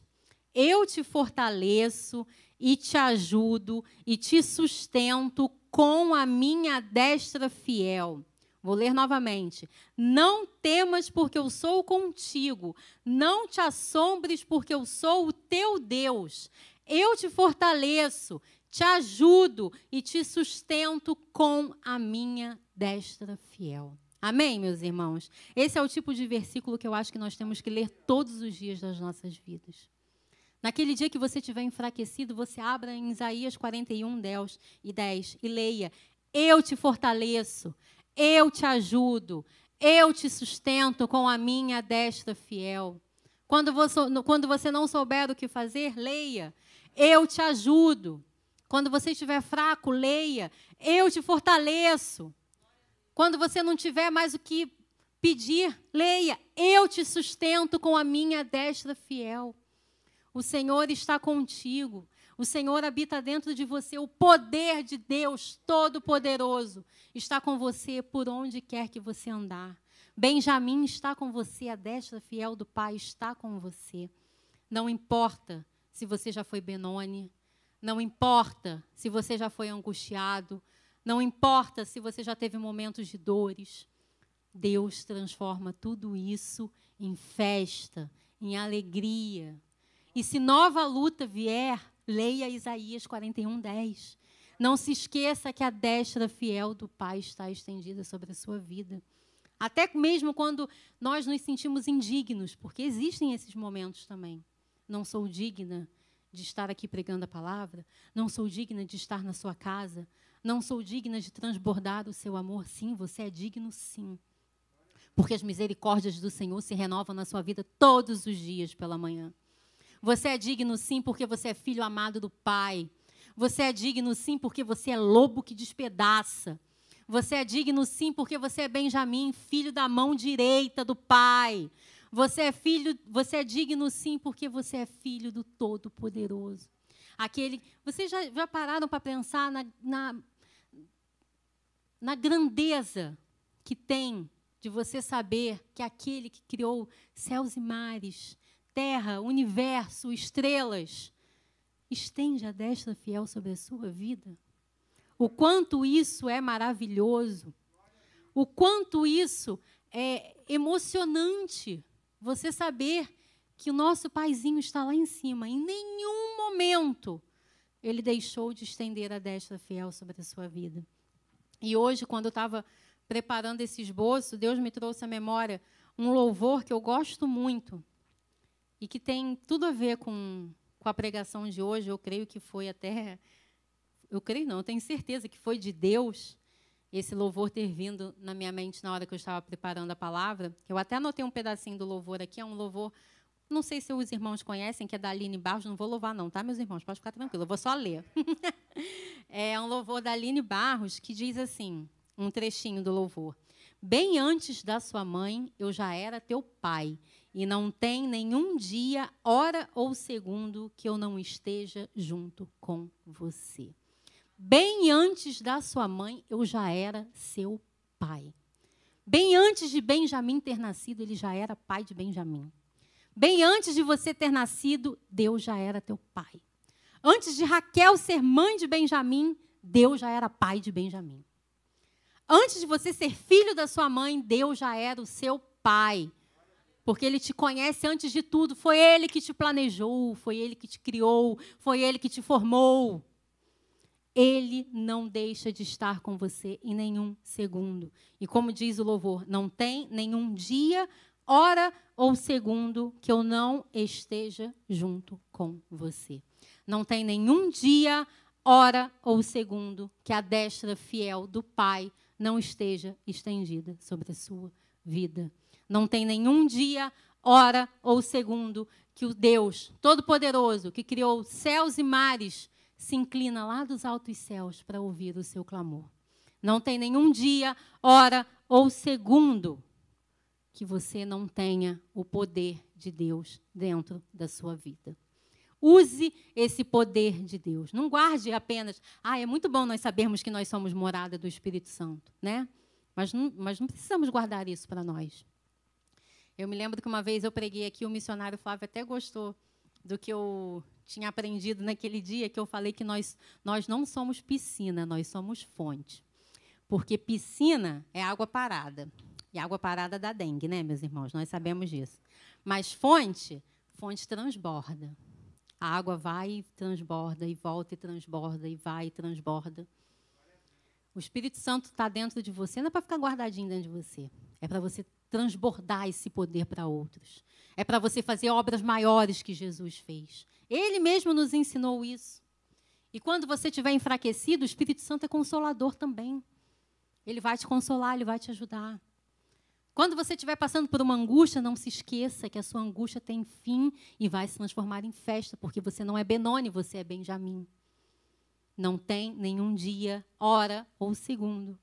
Eu te fortaleço e te ajudo e te sustento com a minha destra fiel. Vou ler novamente. Não temas, porque eu sou contigo. Não te assombres, porque eu sou o teu Deus. Eu te fortaleço, te ajudo e te sustento com a minha destra fiel. Amém, meus irmãos? Esse é o tipo de versículo que eu acho que nós temos que ler todos os dias das nossas vidas. Naquele dia que você estiver enfraquecido, você abra em Isaías 41:10 e leia: eu te fortaleço, eu te ajudo, eu te sustento com a minha destra fiel. Quando você não souber o que fazer, leia: eu te ajudo. Quando você estiver fraco, leia: eu te fortaleço. Quando você não tiver mais o que pedir, leia: eu te sustento com a minha destra fiel. O Senhor está contigo. O Senhor habita dentro de você. O poder de Deus Todo-Poderoso está com você por onde quer que você andar. Benjamim está com você. A destra fiel do Pai está com você. Não importa se você já foi Benoni. Não importa se você já foi angustiado. Não importa se você já teve momentos de dores. Deus transforma tudo isso em festa, em alegria. E se nova luta vier, leia Isaías 41:10. Não se esqueça que a destra fiel do Pai está estendida sobre a sua vida. Até mesmo quando nós nos sentimos indignos, porque existem esses momentos também. Não sou digna de estar aqui pregando a palavra. Não sou digna de estar na sua casa. Não sou digna de transbordar o seu amor. Sim, você é digno, sim. Porque as misericórdias do Senhor se renovam na sua vida todos os dias pela manhã. Você é digno, sim, porque você é filho amado do Pai. Você é digno, sim, porque você é lobo que despedaça. Você é digno, sim, porque você é Benjamim, filho da mão direita do Pai. Você é digno, sim, porque você é filho do Todo-Poderoso. Vocês já pararam para pensar na grandeza que tem de você saber que aquele que criou céus e mares, terra, universo, estrelas, estende a destra fiel sobre a sua vida? O quanto isso é maravilhoso, o quanto isso é emocionante, você saber que o nosso paizinho está lá em cima. Em nenhum momento ele deixou de estender a destra fiel sobre a sua vida. E hoje, quando eu estava preparando esse esboço, Deus me trouxe à memória um louvor que eu gosto muito e que tem tudo a ver com a pregação de hoje. Eu creio que foi até... Eu creio não, eu tenho certeza que foi de Deus esse louvor ter vindo na minha mente na hora que eu estava preparando a palavra. Eu até anotei um pedacinho do louvor aqui, é um louvor... Não sei se os irmãos conhecem, que é da Aline Barros. Não vou louvar não, tá, meus irmãos? Pode ficar tranquilo, eu vou só ler. É um louvor da Aline Barros que diz assim, um trechinho do louvor: bem antes da sua mãe, eu já era teu pai, e não tem nenhum dia, hora ou segundo que eu não esteja junto com você. Bem antes da sua mãe, eu já era seu pai. Bem antes de Benjamim ter nascido, ele já era pai de Benjamim. Bem antes de você ter nascido, Deus já era teu pai. Antes de Raquel ser mãe de Benjamim, Deus já era pai de Benjamim. Antes de você ser filho da sua mãe, Deus já era o seu pai. Porque Ele te conhece antes de tudo. Foi Ele que te planejou, foi Ele que te criou, foi Ele que te formou. Ele não deixa de estar com você em nenhum segundo. E como diz o louvor, não tem nenhum dia, hora ou segundo que eu não esteja junto com você. Não tem nenhum dia, hora ou segundo que a destra fiel do Pai não esteja estendida sobre a sua vida. Não tem nenhum dia, hora ou segundo que o Deus Todo-Poderoso, que criou céus e mares, se inclina lá dos altos céus para ouvir o seu clamor. Não tem nenhum dia, hora ou segundo que você não tenha o poder de Deus dentro da sua vida. Use esse poder de Deus. Não guarde apenas... é muito bom nós sabermos que nós somos morada do Espírito Santo, né? Mas não precisamos guardar isso para nós. Eu me lembro que uma vez eu preguei aqui, o missionário Flávio até gostou do que eu tinha aprendido naquele dia, que eu falei que nós não somos piscina, nós somos fonte. Porque piscina é água parada. E água parada dá dengue, né, meus irmãos? Nós sabemos disso. Mas fonte transborda. A água vai e transborda, e volta e transborda, e vai e transborda. O Espírito Santo está dentro de você, não é para ficar guardadinho dentro de você. É para você transbordar esse poder para outros. É para você fazer obras maiores que Jesus fez. Ele mesmo nos ensinou isso. E quando você estiver enfraquecido, o Espírito Santo é consolador também. Ele vai te consolar, ele vai te ajudar. Quando você estiver passando por uma angústia, não se esqueça que a sua angústia tem fim e vai se transformar em festa, porque você não é Benoni, você é Benjamim. Não tem nenhum dia, hora ou segundo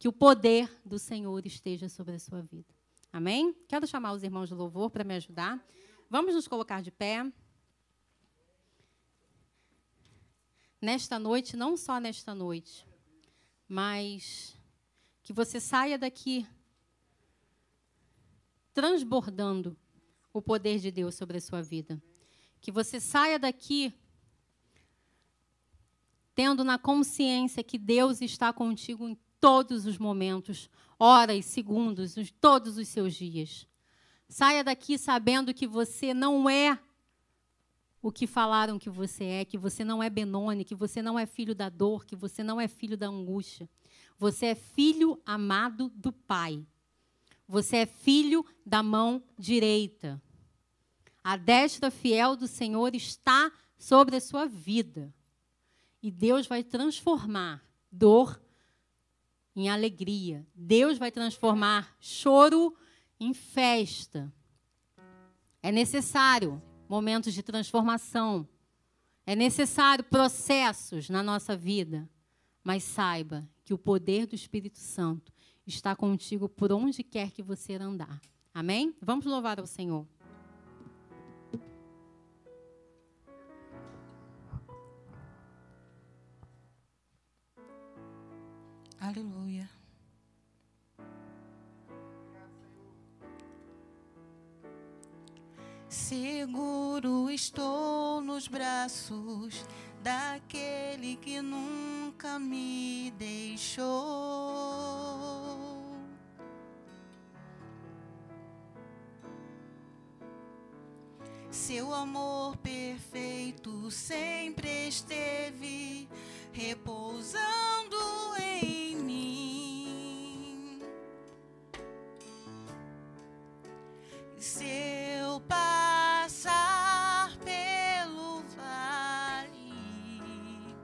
que o poder do Senhor esteja sobre a sua vida. Amém? Quero chamar os irmãos de louvor para me ajudar. Vamos nos colocar de pé. Nesta noite, não só nesta noite, mas que você saia daqui transbordando o poder de Deus sobre a sua vida. Que você saia daqui tendo na consciência que Deus está contigo em todos os momentos, horas, segundos, todos os seus dias. Saia daqui sabendo que você não é o que falaram que você não é Benoni, que você não é filho da dor, que você não é filho da angústia. Você é filho amado do Pai. Você é filho da mão direita. A destra fiel do Senhor está sobre a sua vida. E Deus vai transformar dor em alegria. Deus vai transformar choro em festa. É necessário momentos de transformação. É necessário processos na nossa vida. Mas saiba que o poder do Espírito Santo está contigo por onde quer que você andar. Amém? Vamos louvar ao Senhor. Aleluia. Seguro estou nos braços daquele que nunca me deixou. Seu amor perfeito sempre esteve repousando em se eu passar pelo vale,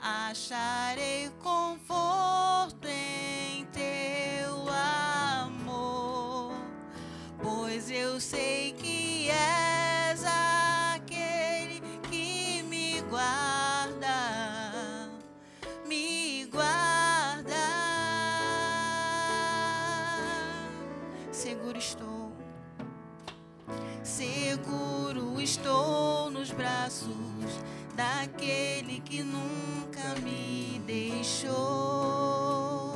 acharei conforto em teu amor, pois eu sei que és aquele que me guarda, me guarda. Seguro estou. Seguro estou nos braços daquele que nunca me deixou.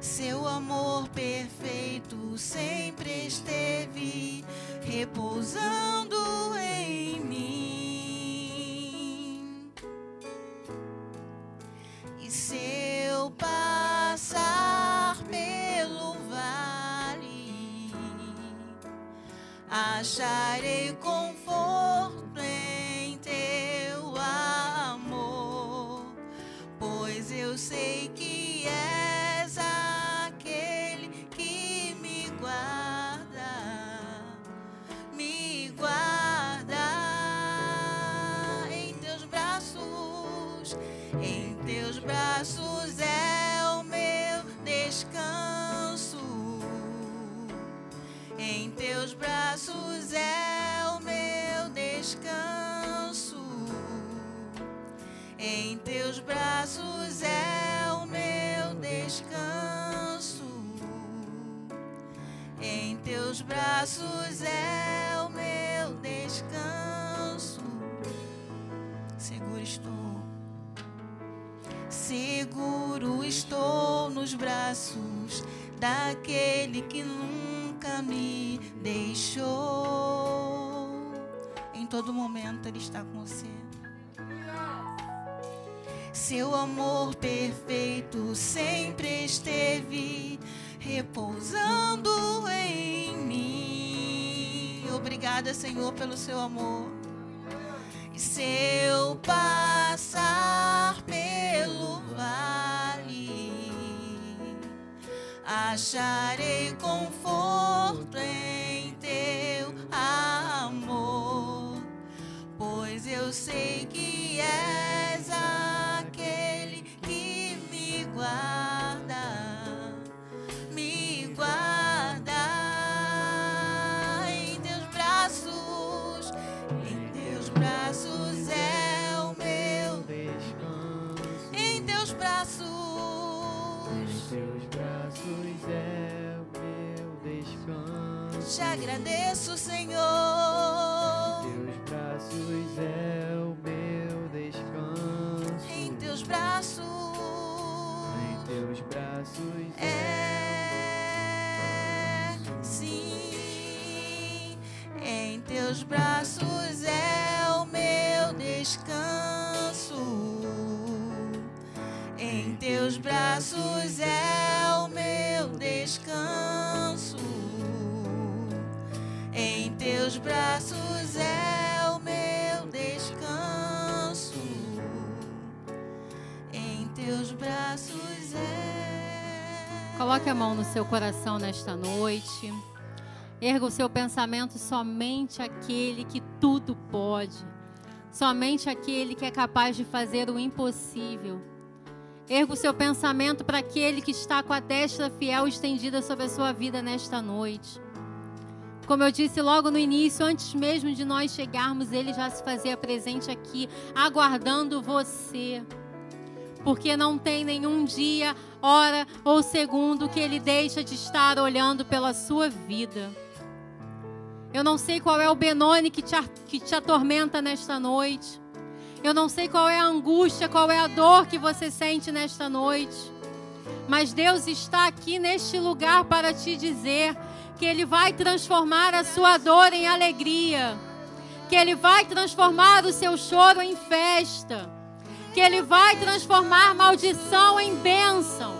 Seu amor perfeito sempre esteve repousando em mim. E seu passar pelo vale, acharei conforto em teu amor, pois eu sei que és aquele que me guarda, me guarda. Em teus braços é o meu descanso, em teus braços é o meu descanso, em teus braços é o meu descanso, em teus braços é o meu descanso. Seguro estou. seguro estou nos braços daquele que nunca me deixou. Em todo momento Ele está com você. Seu amor perfeito sempre esteve repousando em mim. Obrigada, Senhor, pelo seu amor. E se eu passar pelo vale, acharei conforto em teu amor, pois eu sei que és aquele que me guarda. Te agradeço, Senhor. Em teus braços é o meu descanso. Em teus braços é sim. Em teus braços é o meu descanso. Em teus braços é o meu descanso. Em teus braços é o meu descanso. Em teus braços é. Coloque a mão no seu coração nesta noite. Erga o seu pensamento somente àquele que tudo pode. Somente àquele que é capaz de fazer o impossível. Erga o seu pensamento para aquele que está com a destra fiel estendida sobre a sua vida nesta noite. Como eu disse logo no início, antes mesmo de nós chegarmos, Ele já se fazia presente aqui, aguardando você. Porque não tem nenhum dia, hora ou segundo que Ele deixa de estar olhando pela sua vida. Eu não sei qual é o Benoni que te atormenta nesta noite. Eu não sei qual é a angústia, qual é a dor que você sente nesta noite. Mas Deus está aqui neste lugar para te dizer que Ele vai transformar a sua dor em alegria, que Ele vai transformar o seu choro em festa, que Ele vai transformar maldição em bênção,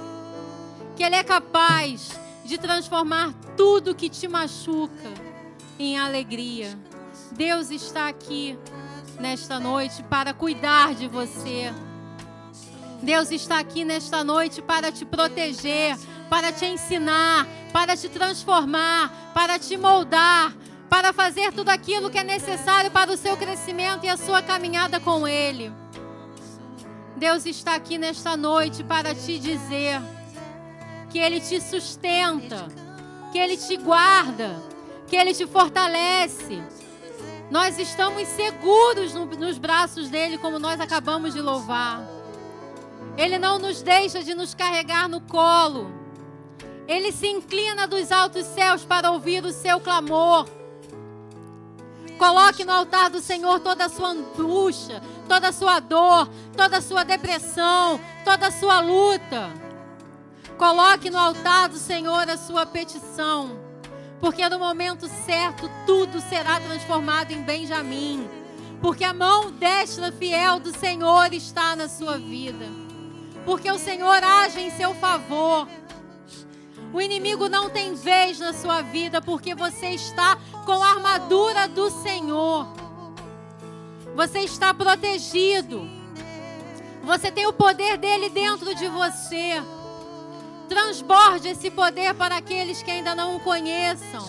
que Ele é capaz de transformar tudo que te machuca em alegria. Deus está aqui nesta noite para cuidar de você. Deus está aqui nesta noite para te proteger, para te ensinar, para te transformar, para te moldar, para fazer tudo aquilo que é necessário para o seu crescimento e a sua caminhada com Ele. Deus está aqui nesta noite para te dizer que Ele te sustenta, que Ele te guarda, que Ele te fortalece. Nós estamos seguros nos braços dEle, como nós acabamos de louvar. Ele não nos deixa de nos carregar no colo. Ele se inclina dos altos céus para ouvir o seu clamor. Coloque no altar do Senhor toda a sua angústia, toda a sua dor, toda a sua depressão, toda a sua luta. Coloque no altar do Senhor a sua petição, porque no momento certo tudo será transformado em Benjamim, porque a mão destra fiel do Senhor está na sua vida, porque o Senhor age em seu favor. O inimigo não tem vez na sua vida, porque você está com a armadura do Senhor. Você está protegido. Você tem o poder dele dentro de você. Transborde esse poder para aqueles que ainda não o conheçam.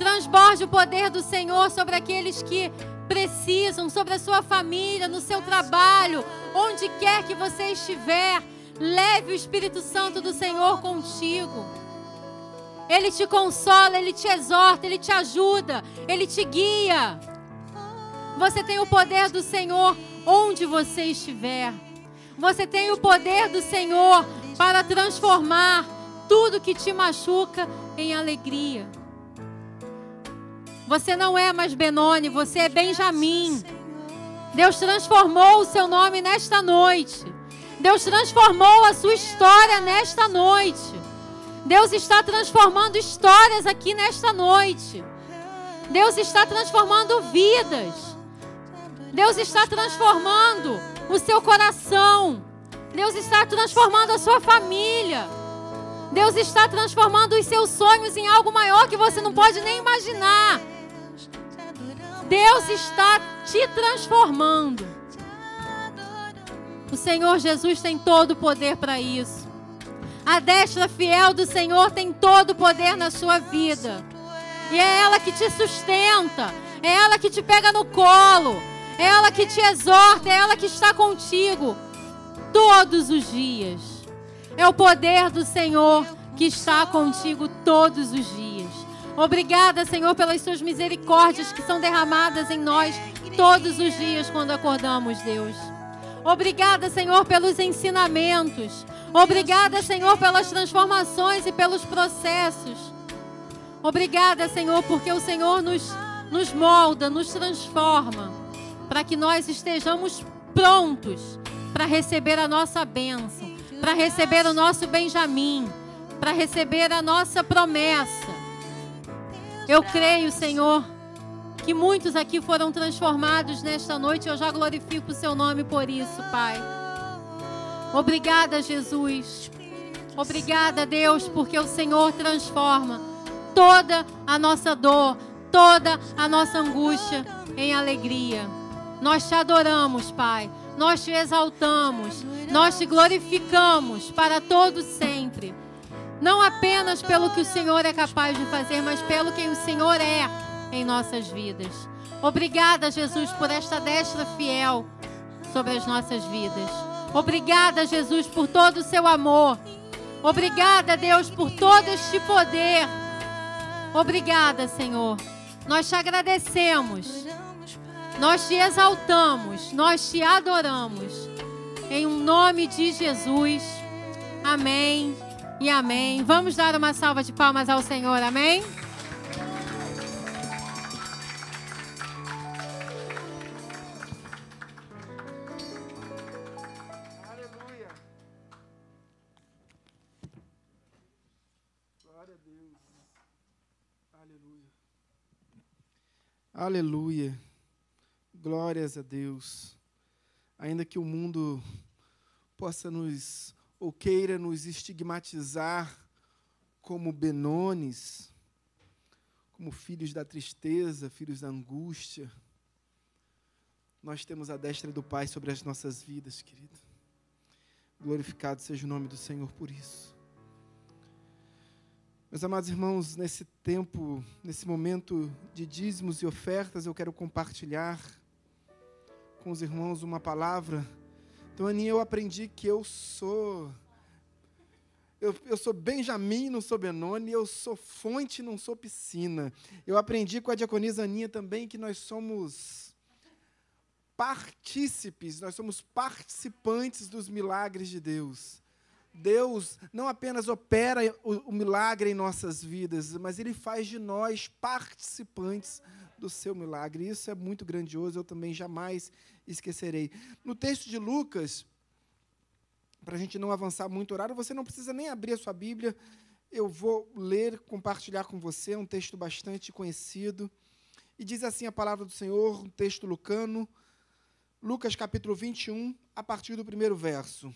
Transborde o poder do Senhor sobre aqueles que precisam, sobre a sua família, no seu trabalho, onde quer que você estiver. Leve o Espírito Santo do Senhor contigo. Ele te consola, Ele te exorta, Ele te ajuda, Ele te guia. Você tem o poder do Senhor onde você estiver. Você tem o poder do Senhor para transformar tudo que te machuca em alegria. Você não é mais Benoni, você é Benjamim. Deus transformou o seu nome nesta noite. Deus transformou a sua história nesta noite. Deus está transformando histórias aqui nesta noite. Deus está transformando vidas. Deus está transformando o seu coração. Deus está transformando a sua família. Deus está transformando os seus sonhos em algo maior que você não pode nem imaginar. Deus está te transformando. O Senhor Jesus tem todo o poder para isso. A destra fiel do Senhor tem todo o poder na sua vida. E é ela que te sustenta. É ela que te pega no colo. É ela que te exorta. É ela que está contigo todos os dias. É o poder do Senhor que está contigo todos os dias. Obrigada, Senhor, pelas suas misericórdias que são derramadas em nós todos os dias quando acordamos, Deus. Obrigada, Senhor, pelos ensinamentos. Obrigada, Senhor, pelas transformações e pelos processos. Obrigada, Senhor, porque o Senhor nos molda, nos transforma, para que nós estejamos prontos para receber a nossa bênção, para receber o nosso Benjamim, para receber a nossa promessa. Eu creio, Senhor, que muitos aqui foram transformados nesta noite. Eu já glorifico o seu nome por isso, Pai. Obrigada, Jesus. Obrigada, Deus, porque o Senhor transforma toda a nossa dor, toda a nossa angústia em alegria. Nós te adoramos, Pai. Nós te exaltamos, nós te glorificamos para todo sempre. Não apenas pelo que o Senhor é capaz de fazer, mas pelo que o Senhor é em nossas vidas. Obrigada, Jesus, por esta destra fiel sobre as nossas vidas. Obrigada, Jesus, por todo o seu amor. Obrigada, Deus, por todo este poder. Obrigada, Senhor. Nós te agradecemos. Nós te exaltamos, nós te adoramos. Em nome de Jesus, amém e amém. Vamos dar uma salva de palmas ao Senhor, amém? Aleluia. Glória a Deus. Aleluia. Aleluia. Glórias a Deus. Ainda que o mundo possa nos, ou queira nos estigmatizar como benones, como filhos da tristeza, filhos da angústia, nós temos a destra do Pai sobre as nossas vidas, querido. Glorificado seja o nome do Senhor por isso. Meus amados irmãos, nesse tempo, nesse momento de dízimos e ofertas, eu quero compartilhar com os irmãos uma palavra. Então, Aninha, eu aprendi que eu sou Benjamim, não sou Benoni, eu sou fonte, não sou piscina. Eu aprendi com a diaconisa Aninha também que nós somos partícipes, nós somos participantes dos milagres de Deus. Deus não apenas opera o milagre em nossas vidas, mas Ele faz de nós participantes do seu milagre. Isso é muito grandioso, eu também jamais esquecerei. No texto de Lucas, para a gente não avançar muito o horário, você não precisa nem abrir a sua Bíblia, eu vou ler, compartilhar com você, é um texto bastante conhecido, e diz assim a palavra do Senhor, um texto lucano, Lucas capítulo 21, a partir do primeiro verso.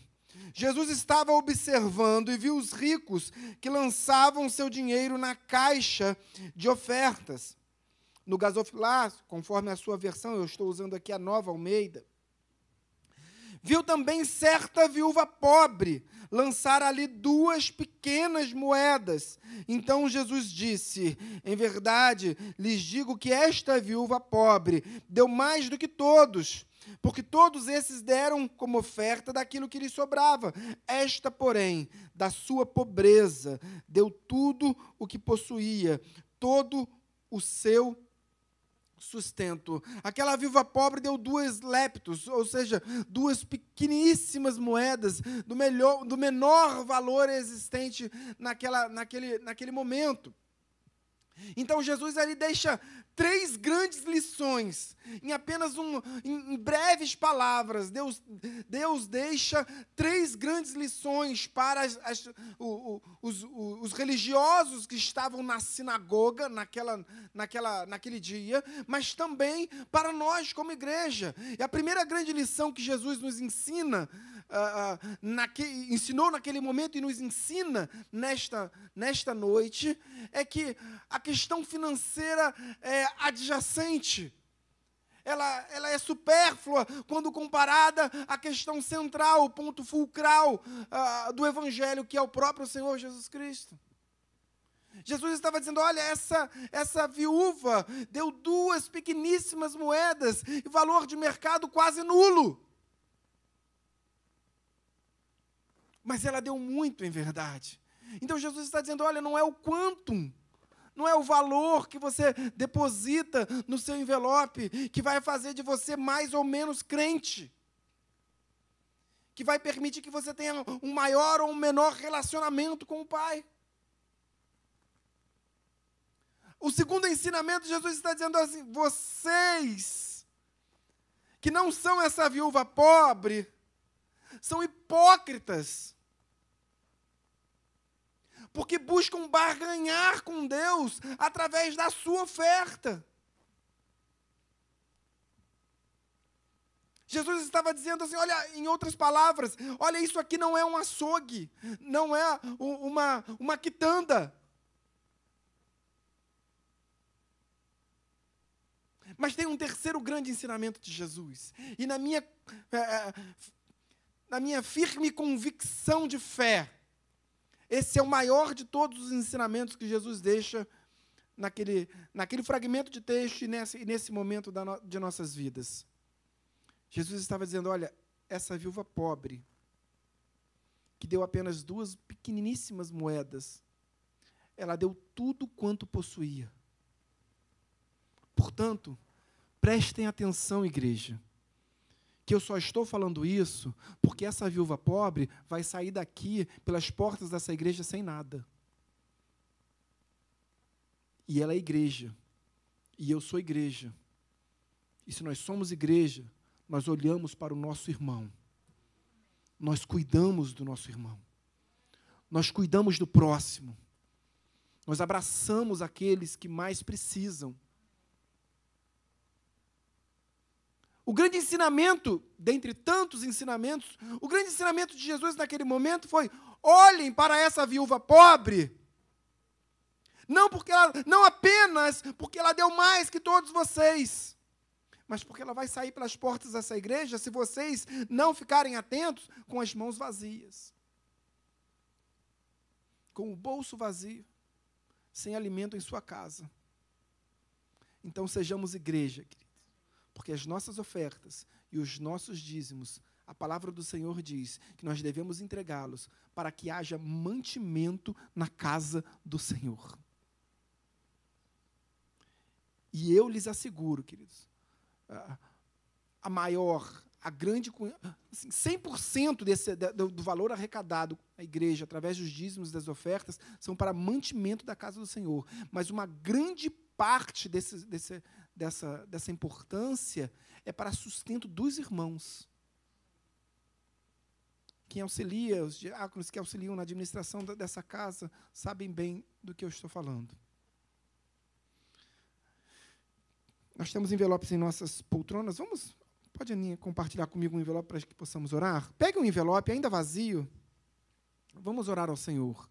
Jesus estava observando e viu os ricos que lançavam seu dinheiro na caixa de ofertas. No gasofilar, conforme a sua versão, eu estou usando aqui a Nova Almeida, viu também certa viúva pobre lançar ali 2 pequenas moedas. Então Jesus disse, em verdade, lhes digo que esta viúva pobre deu mais do que todos, porque todos esses deram como oferta daquilo que lhes sobrava. Esta, porém, da sua pobreza, deu tudo o que possuía, todo o seu sustento. Aquela viúva pobre deu 2 leptos, ou seja, 2 pequeníssimas moedas do menor valor existente naquele momento. Então Jesus ali deixa três grandes lições, em apenas em breves palavras. Deus deixa três grandes lições para os religiosos que estavam na sinagoga naquele dia, mas também para nós como igreja. E a primeira grande lição que Jesus nos ensina, ensinou naquele momento e nos ensina nesta noite, é que a questão financeira é adjacente, ela é supérflua quando comparada à questão central, o ponto fulcral do Evangelho, que é o próprio Senhor Jesus Cristo. Jesus estava dizendo, olha, essa viúva deu duas pequeníssimas moedas e valor de mercado quase nulo. Mas ela deu muito, em verdade. Então, Jesus está dizendo, olha, não é o quantum, não é o valor que você deposita no seu envelope que vai fazer de você mais ou menos crente, que vai permitir que você tenha um maior ou um menor relacionamento com o Pai. O segundo ensinamento, Jesus está dizendo assim, vocês, que não são essa viúva pobre, são hipócritas, porque buscam barganhar com Deus através da sua oferta. Jesus estava dizendo assim, olha, em outras palavras, olha, isso aqui não é um açougue, não é uma quitanda, mas tem um terceiro grande ensinamento de Jesus, e na minha firme convicção de fé, esse é o maior de todos os ensinamentos que Jesus deixa naquele fragmento de texto e nesse momento de nossas vidas. Jesus estava dizendo, olha, essa viúva pobre, que deu apenas duas pequeniníssimas moedas, ela deu tudo quanto possuía. Portanto, prestem atenção, igreja, que eu só estou falando isso porque essa viúva pobre vai sair daqui pelas portas dessa igreja sem nada. E ela é igreja. E eu sou igreja. E se nós somos igreja, nós olhamos para o nosso irmão. Nós cuidamos do nosso irmão. Nós cuidamos do próximo. Nós abraçamos aqueles que mais precisam. O grande ensinamento, dentre tantos ensinamentos, o grande ensinamento de Jesus naquele momento foi, olhem para essa viúva pobre, não apenas porque ela deu mais que todos vocês, mas porque ela vai sair pelas portas dessa igreja se vocês não ficarem atentos, com as mãos vazias, com o bolso vazio, sem alimento em sua casa. Então, sejamos igreja, queridos. Porque as nossas ofertas e os nossos dízimos, a palavra do Senhor diz que nós devemos entregá-los para que haja mantimento na casa do Senhor. E eu lhes asseguro, queridos, assim, 100% do valor arrecadado à igreja, através dos dízimos e das ofertas, são para mantimento da casa do Senhor. Mas uma grande parte dessa importância é para sustento dos irmãos. Quem auxilia, os diáconos que auxiliam na administração dessa casa, sabem bem do que eu estou falando. Nós temos envelopes em nossas poltronas. Pode, Aninha, compartilhar comigo um envelope para que possamos orar? Pegue um envelope, ainda vazio. Vamos orar ao Senhor.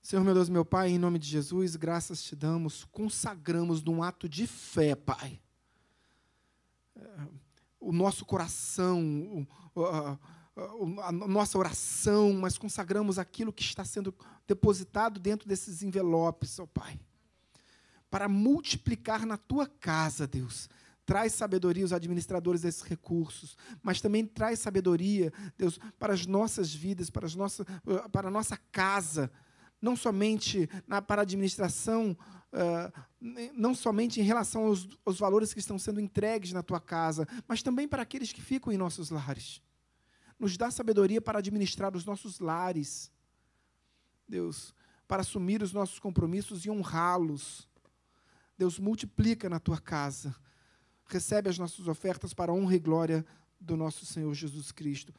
Senhor, meu Deus, meu Pai, em nome de Jesus, graças te damos, consagramos num ato de fé, Pai, o nosso coração, a nossa oração, mas consagramos aquilo que está sendo depositado dentro desses envelopes, ó Pai, para multiplicar na tua casa, Deus. Traz sabedoria aos administradores desses recursos, mas também traz sabedoria, Deus, para as nossas vidas, para a nossa casa, não somente para a administração, não somente em relação aos valores que estão sendo entregues na tua casa, mas também para aqueles que ficam em nossos lares. Nos dá sabedoria para administrar os nossos lares, Deus, para assumir os nossos compromissos e honrá-los. Deus, multiplica na tua casa. Recebe as nossas ofertas para a honra e glória do nosso Senhor Jesus Cristo.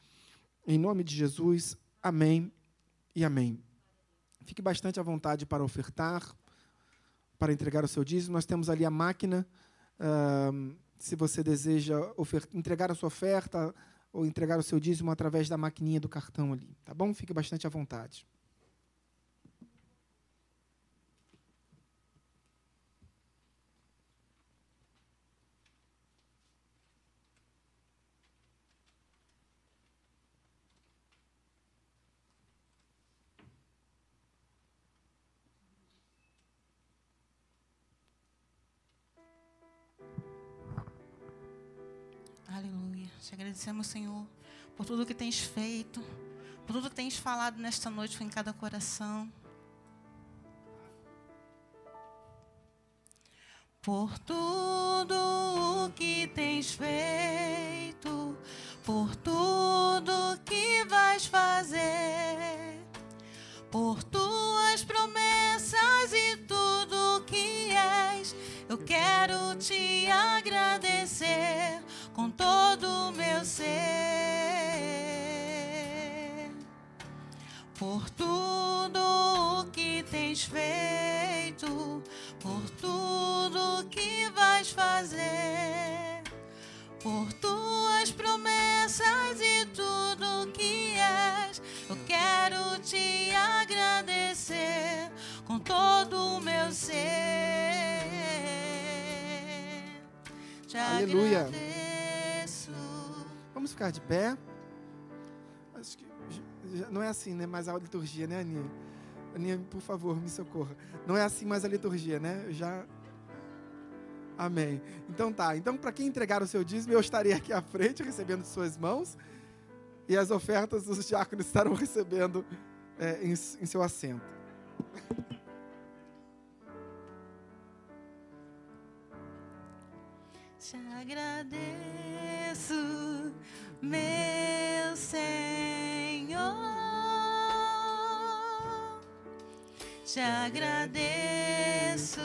Em nome de Jesus, amém e amém. Fique bastante à vontade para ofertar, para entregar o seu dízimo. Nós temos ali a máquina. Se você deseja entregar a sua oferta ou entregar o seu dízimo através da maquininha do cartão ali, tá bom? Fique bastante à vontade. Te agradecemos, Senhor, por tudo que tens feito, por tudo que tens falado nesta noite, foi em cada coração. Por tudo que tens feito, por tudo que vais fazer, por tuas promessas e tudo que és, eu quero te agradecer com todo o meu ser, por tudo o que tens feito, por tudo que vais fazer, por tuas promessas e tudo que és, eu quero te agradecer com todo o meu ser. Te Aleluia. Agradeço. Vamos ficar de pé. Acho que não é assim, né? Mas a liturgia, né, Aninha? Aninha, por favor, me socorra. Não é assim mais a liturgia, né? Já. Amém. Então tá. Então, para quem entregar o seu dízimo, eu estarei aqui à frente recebendo suas mãos. E as ofertas dos diáconos estarão recebendo em seu assento. Te agradeço, meu Senhor. Te agradeço,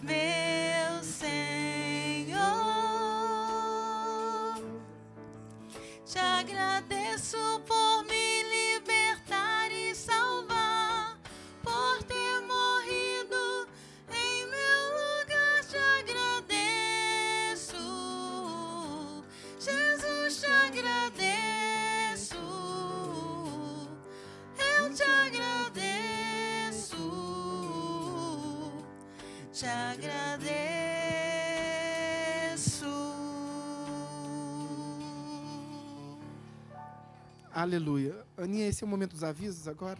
meu Senhor. Te agradeço por me libertar e salvar, por ter morrido em meu lugar. Te agradeço, Jesus, te agradeço. Eu te agradeço, te agradeço. Aleluia. Aninha, esse é o momento dos avisos agora?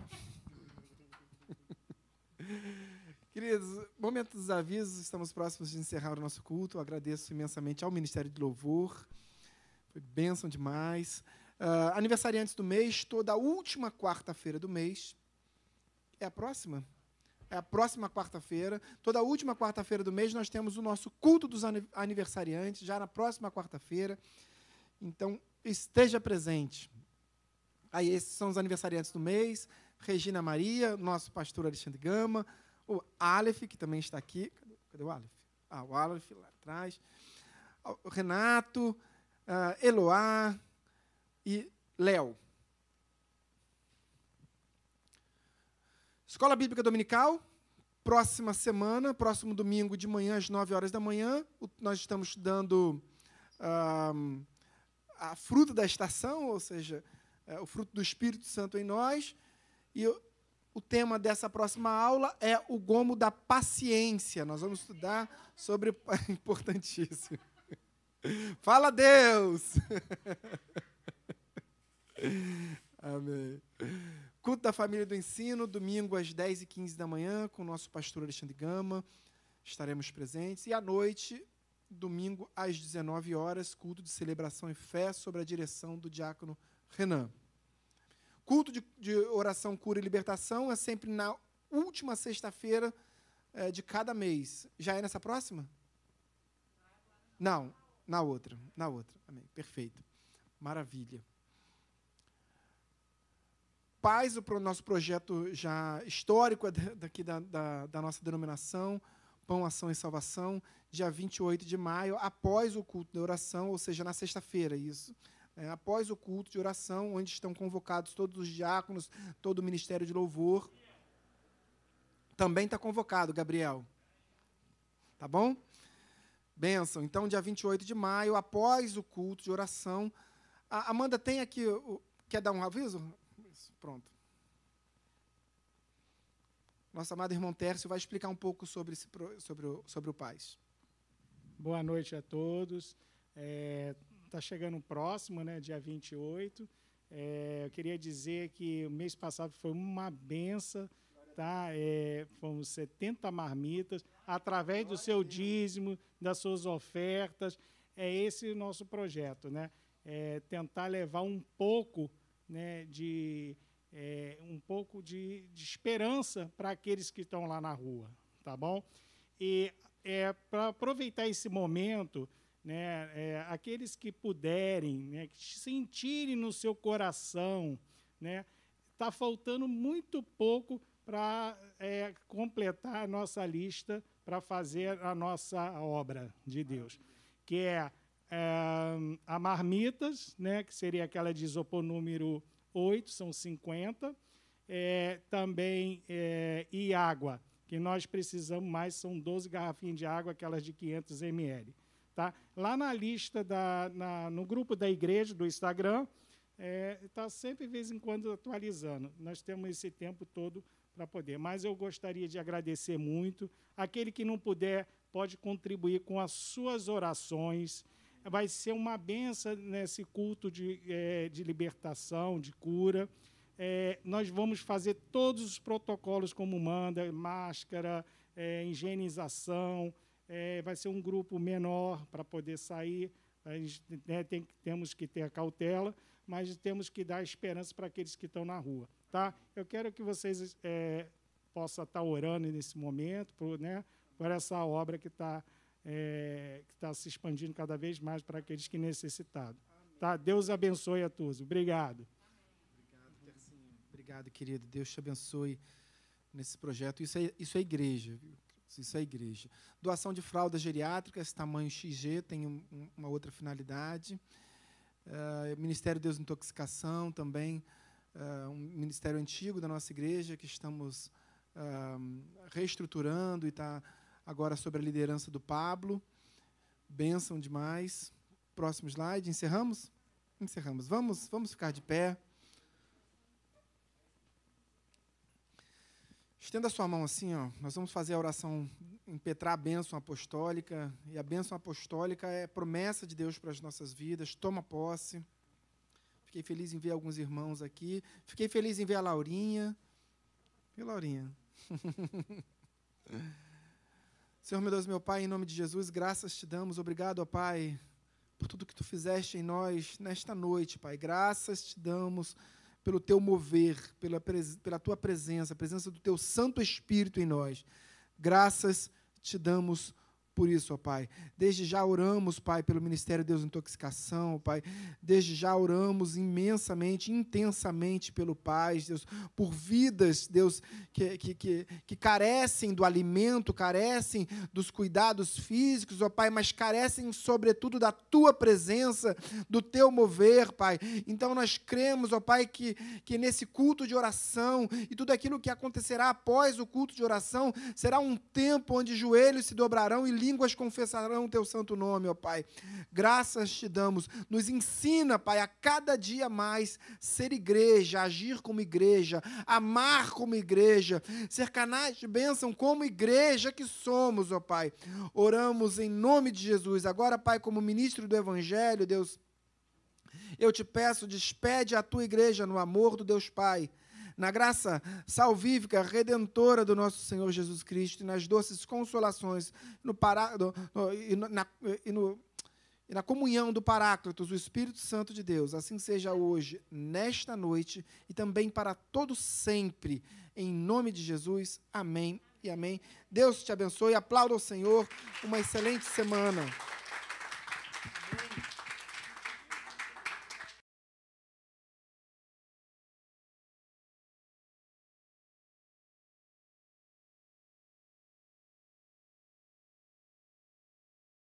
Queridos, momento dos avisos, estamos próximos de encerrar o nosso culto. Eu agradeço imensamente ao Ministério de Louvor. Foi bênção demais. Aniversariantes do mês, toda a última quarta-feira do mês. É a próxima? É a próxima quarta-feira. Toda a última quarta-feira do mês, nós temos o nosso culto dos aniversariantes, já na próxima quarta-feira. Então, esteja presente. Aí, esses são os aniversariantes do mês. Regina Maria, nosso pastor Alexandre Gama. O Aleph, que também está aqui. Cadê o Aleph? Ah, o Aleph, lá atrás. O Renato, Eloá e Léo. Escola Bíblica Dominical, próxima semana, próximo domingo de manhã, às 9 horas da manhã. Nós estamos estudando a fruta da estação, ou seja, o fruto do Espírito Santo em nós. E o tema dessa próxima aula é o gomo da paciência. Nós vamos estudar sobre... Importantíssimo. Fala, Deus! Amém. Culto da Família do Ensino, domingo às 10h15 da manhã, com o nosso pastor Alexandre Gama. Estaremos presentes. E à noite, domingo às 19 horas, culto de celebração e fé sobre a direção do diácono Renan. Culto de oração, cura e libertação é sempre na última sexta-feira de cada mês. Já é nessa próxima? Não, na outra. Na outra. Amém. Perfeito. Maravilha. paz, o nosso projeto já histórico daqui da nossa denominação, Pão, Ação e Salvação, dia 28 de maio, após o culto de oração, ou seja, na sexta-feira, isso. É, após o culto de oração, onde estão convocados todos os diáconos, todo o Ministério de Louvor. Também está convocado, Gabriel. Tá bom? Bênção. Então, dia 28 de maio, após o culto de oração. A Amanda tem aqui... Quer dar um aviso? Isso, pronto. Nosso amado irmão Tércio vai explicar um pouco sobre o Paz. Boa noite a todos. Está chegando próximo, né, dia 28. Eu queria dizer que o mês passado foi uma benção, tá? Fomos 70 marmitas, através do seu dízimo, das suas ofertas. É esse o nosso projeto, né? Tentar levar um pouco, né, de esperança para aqueles que estão lá na rua, tá bom? E para aproveitar esse momento, né, aqueles que puderem, né, que sentirem no seu coração, né, está faltando muito pouco para completar a nossa lista, para fazer a nossa obra de Deus, que a marmitas, né, que seria aquela de isopor número 8, são 50, também e água, que nós precisamos mais, são 12 garrafinhas de água, aquelas de 500 ml. Tá? Lá na lista, no grupo da igreja, do Instagram, está sempre, de vez em quando, atualizando. Nós temos esse tempo todo para poder. Mas eu gostaria de agradecer muito. Aquele que não puder, pode contribuir com as suas orações. Vai ser uma benção nesse culto de libertação, de cura. Nós vamos fazer todos os protocolos como manda, máscara, higienização. Vai ser um grupo menor para poder sair, a gente, né, temos que ter a cautela, mas temos que dar esperança para aqueles que estão na rua. Tá? Eu quero que vocês possam estar orando nesse momento, né, por essa obra que está se expandindo cada vez mais para aqueles que necessitaram. Tá? Deus abençoe a todos. Obrigado. Amém. Obrigado, Tercinho. Obrigado, querido. Deus te abençoe nesse projeto. Isso é igreja, viu? Isso é a igreja. Doação de fraldas geriátricas, tamanho XG, tem uma outra finalidade. Ministério de Desintoxicação também, um ministério antigo da nossa igreja, que estamos reestruturando e está agora sob a liderança do Pablo. Bênção demais. Próximo slide, encerramos? Encerramos. Vamos ficar de pé. Estenda a sua mão assim, ó. Nós vamos fazer a oração, impetrar a bênção apostólica, e a bênção apostólica é promessa de Deus para as nossas vidas, toma posse. Fiquei feliz em ver alguns irmãos aqui, fiquei feliz em ver a Laurinha. E Laurinha? Senhor meu Deus, meu Pai, em nome de Jesus, graças te damos, obrigado, ó Pai, por tudo que tu fizeste em nós nesta noite, Pai, graças te damos, pelo teu mover, pela tua presença, a presença do teu Santo Espírito em nós. Graças te damos por isso, ó Pai. Desde já oramos, Pai, pelo Ministério de Desintoxicação, Pai. Desde já oramos imensamente, intensamente pelo Paz, Deus, por vidas, Deus, que carecem do alimento, carecem dos cuidados físicos, ó Pai, mas carecem, sobretudo, da Tua presença, do Teu mover, Pai. Então, nós cremos, ó Pai, que nesse culto de oração e tudo aquilo que acontecerá após o culto de oração será um tempo onde joelhos se dobrarão e línguas confessarão o teu santo nome, ó Pai. Graças te damos. Nos ensina, Pai, a cada dia mais ser igreja, agir como igreja, amar como igreja, ser canais de bênção como igreja que somos, ó Pai. Oramos em nome de Jesus. Agora, Pai, como ministro do Evangelho, Deus, eu te peço, despede a tua igreja no amor do Deus Pai, na graça salvífica, redentora do nosso Senhor Jesus Cristo, e nas doces consolações, na comunhão do Paráclitos, o Espírito Santo de Deus. Assim seja hoje, nesta noite, e também para todo sempre. Em nome de Jesus, amém e amém. Deus te abençoe, aplauda ao Senhor, uma excelente semana.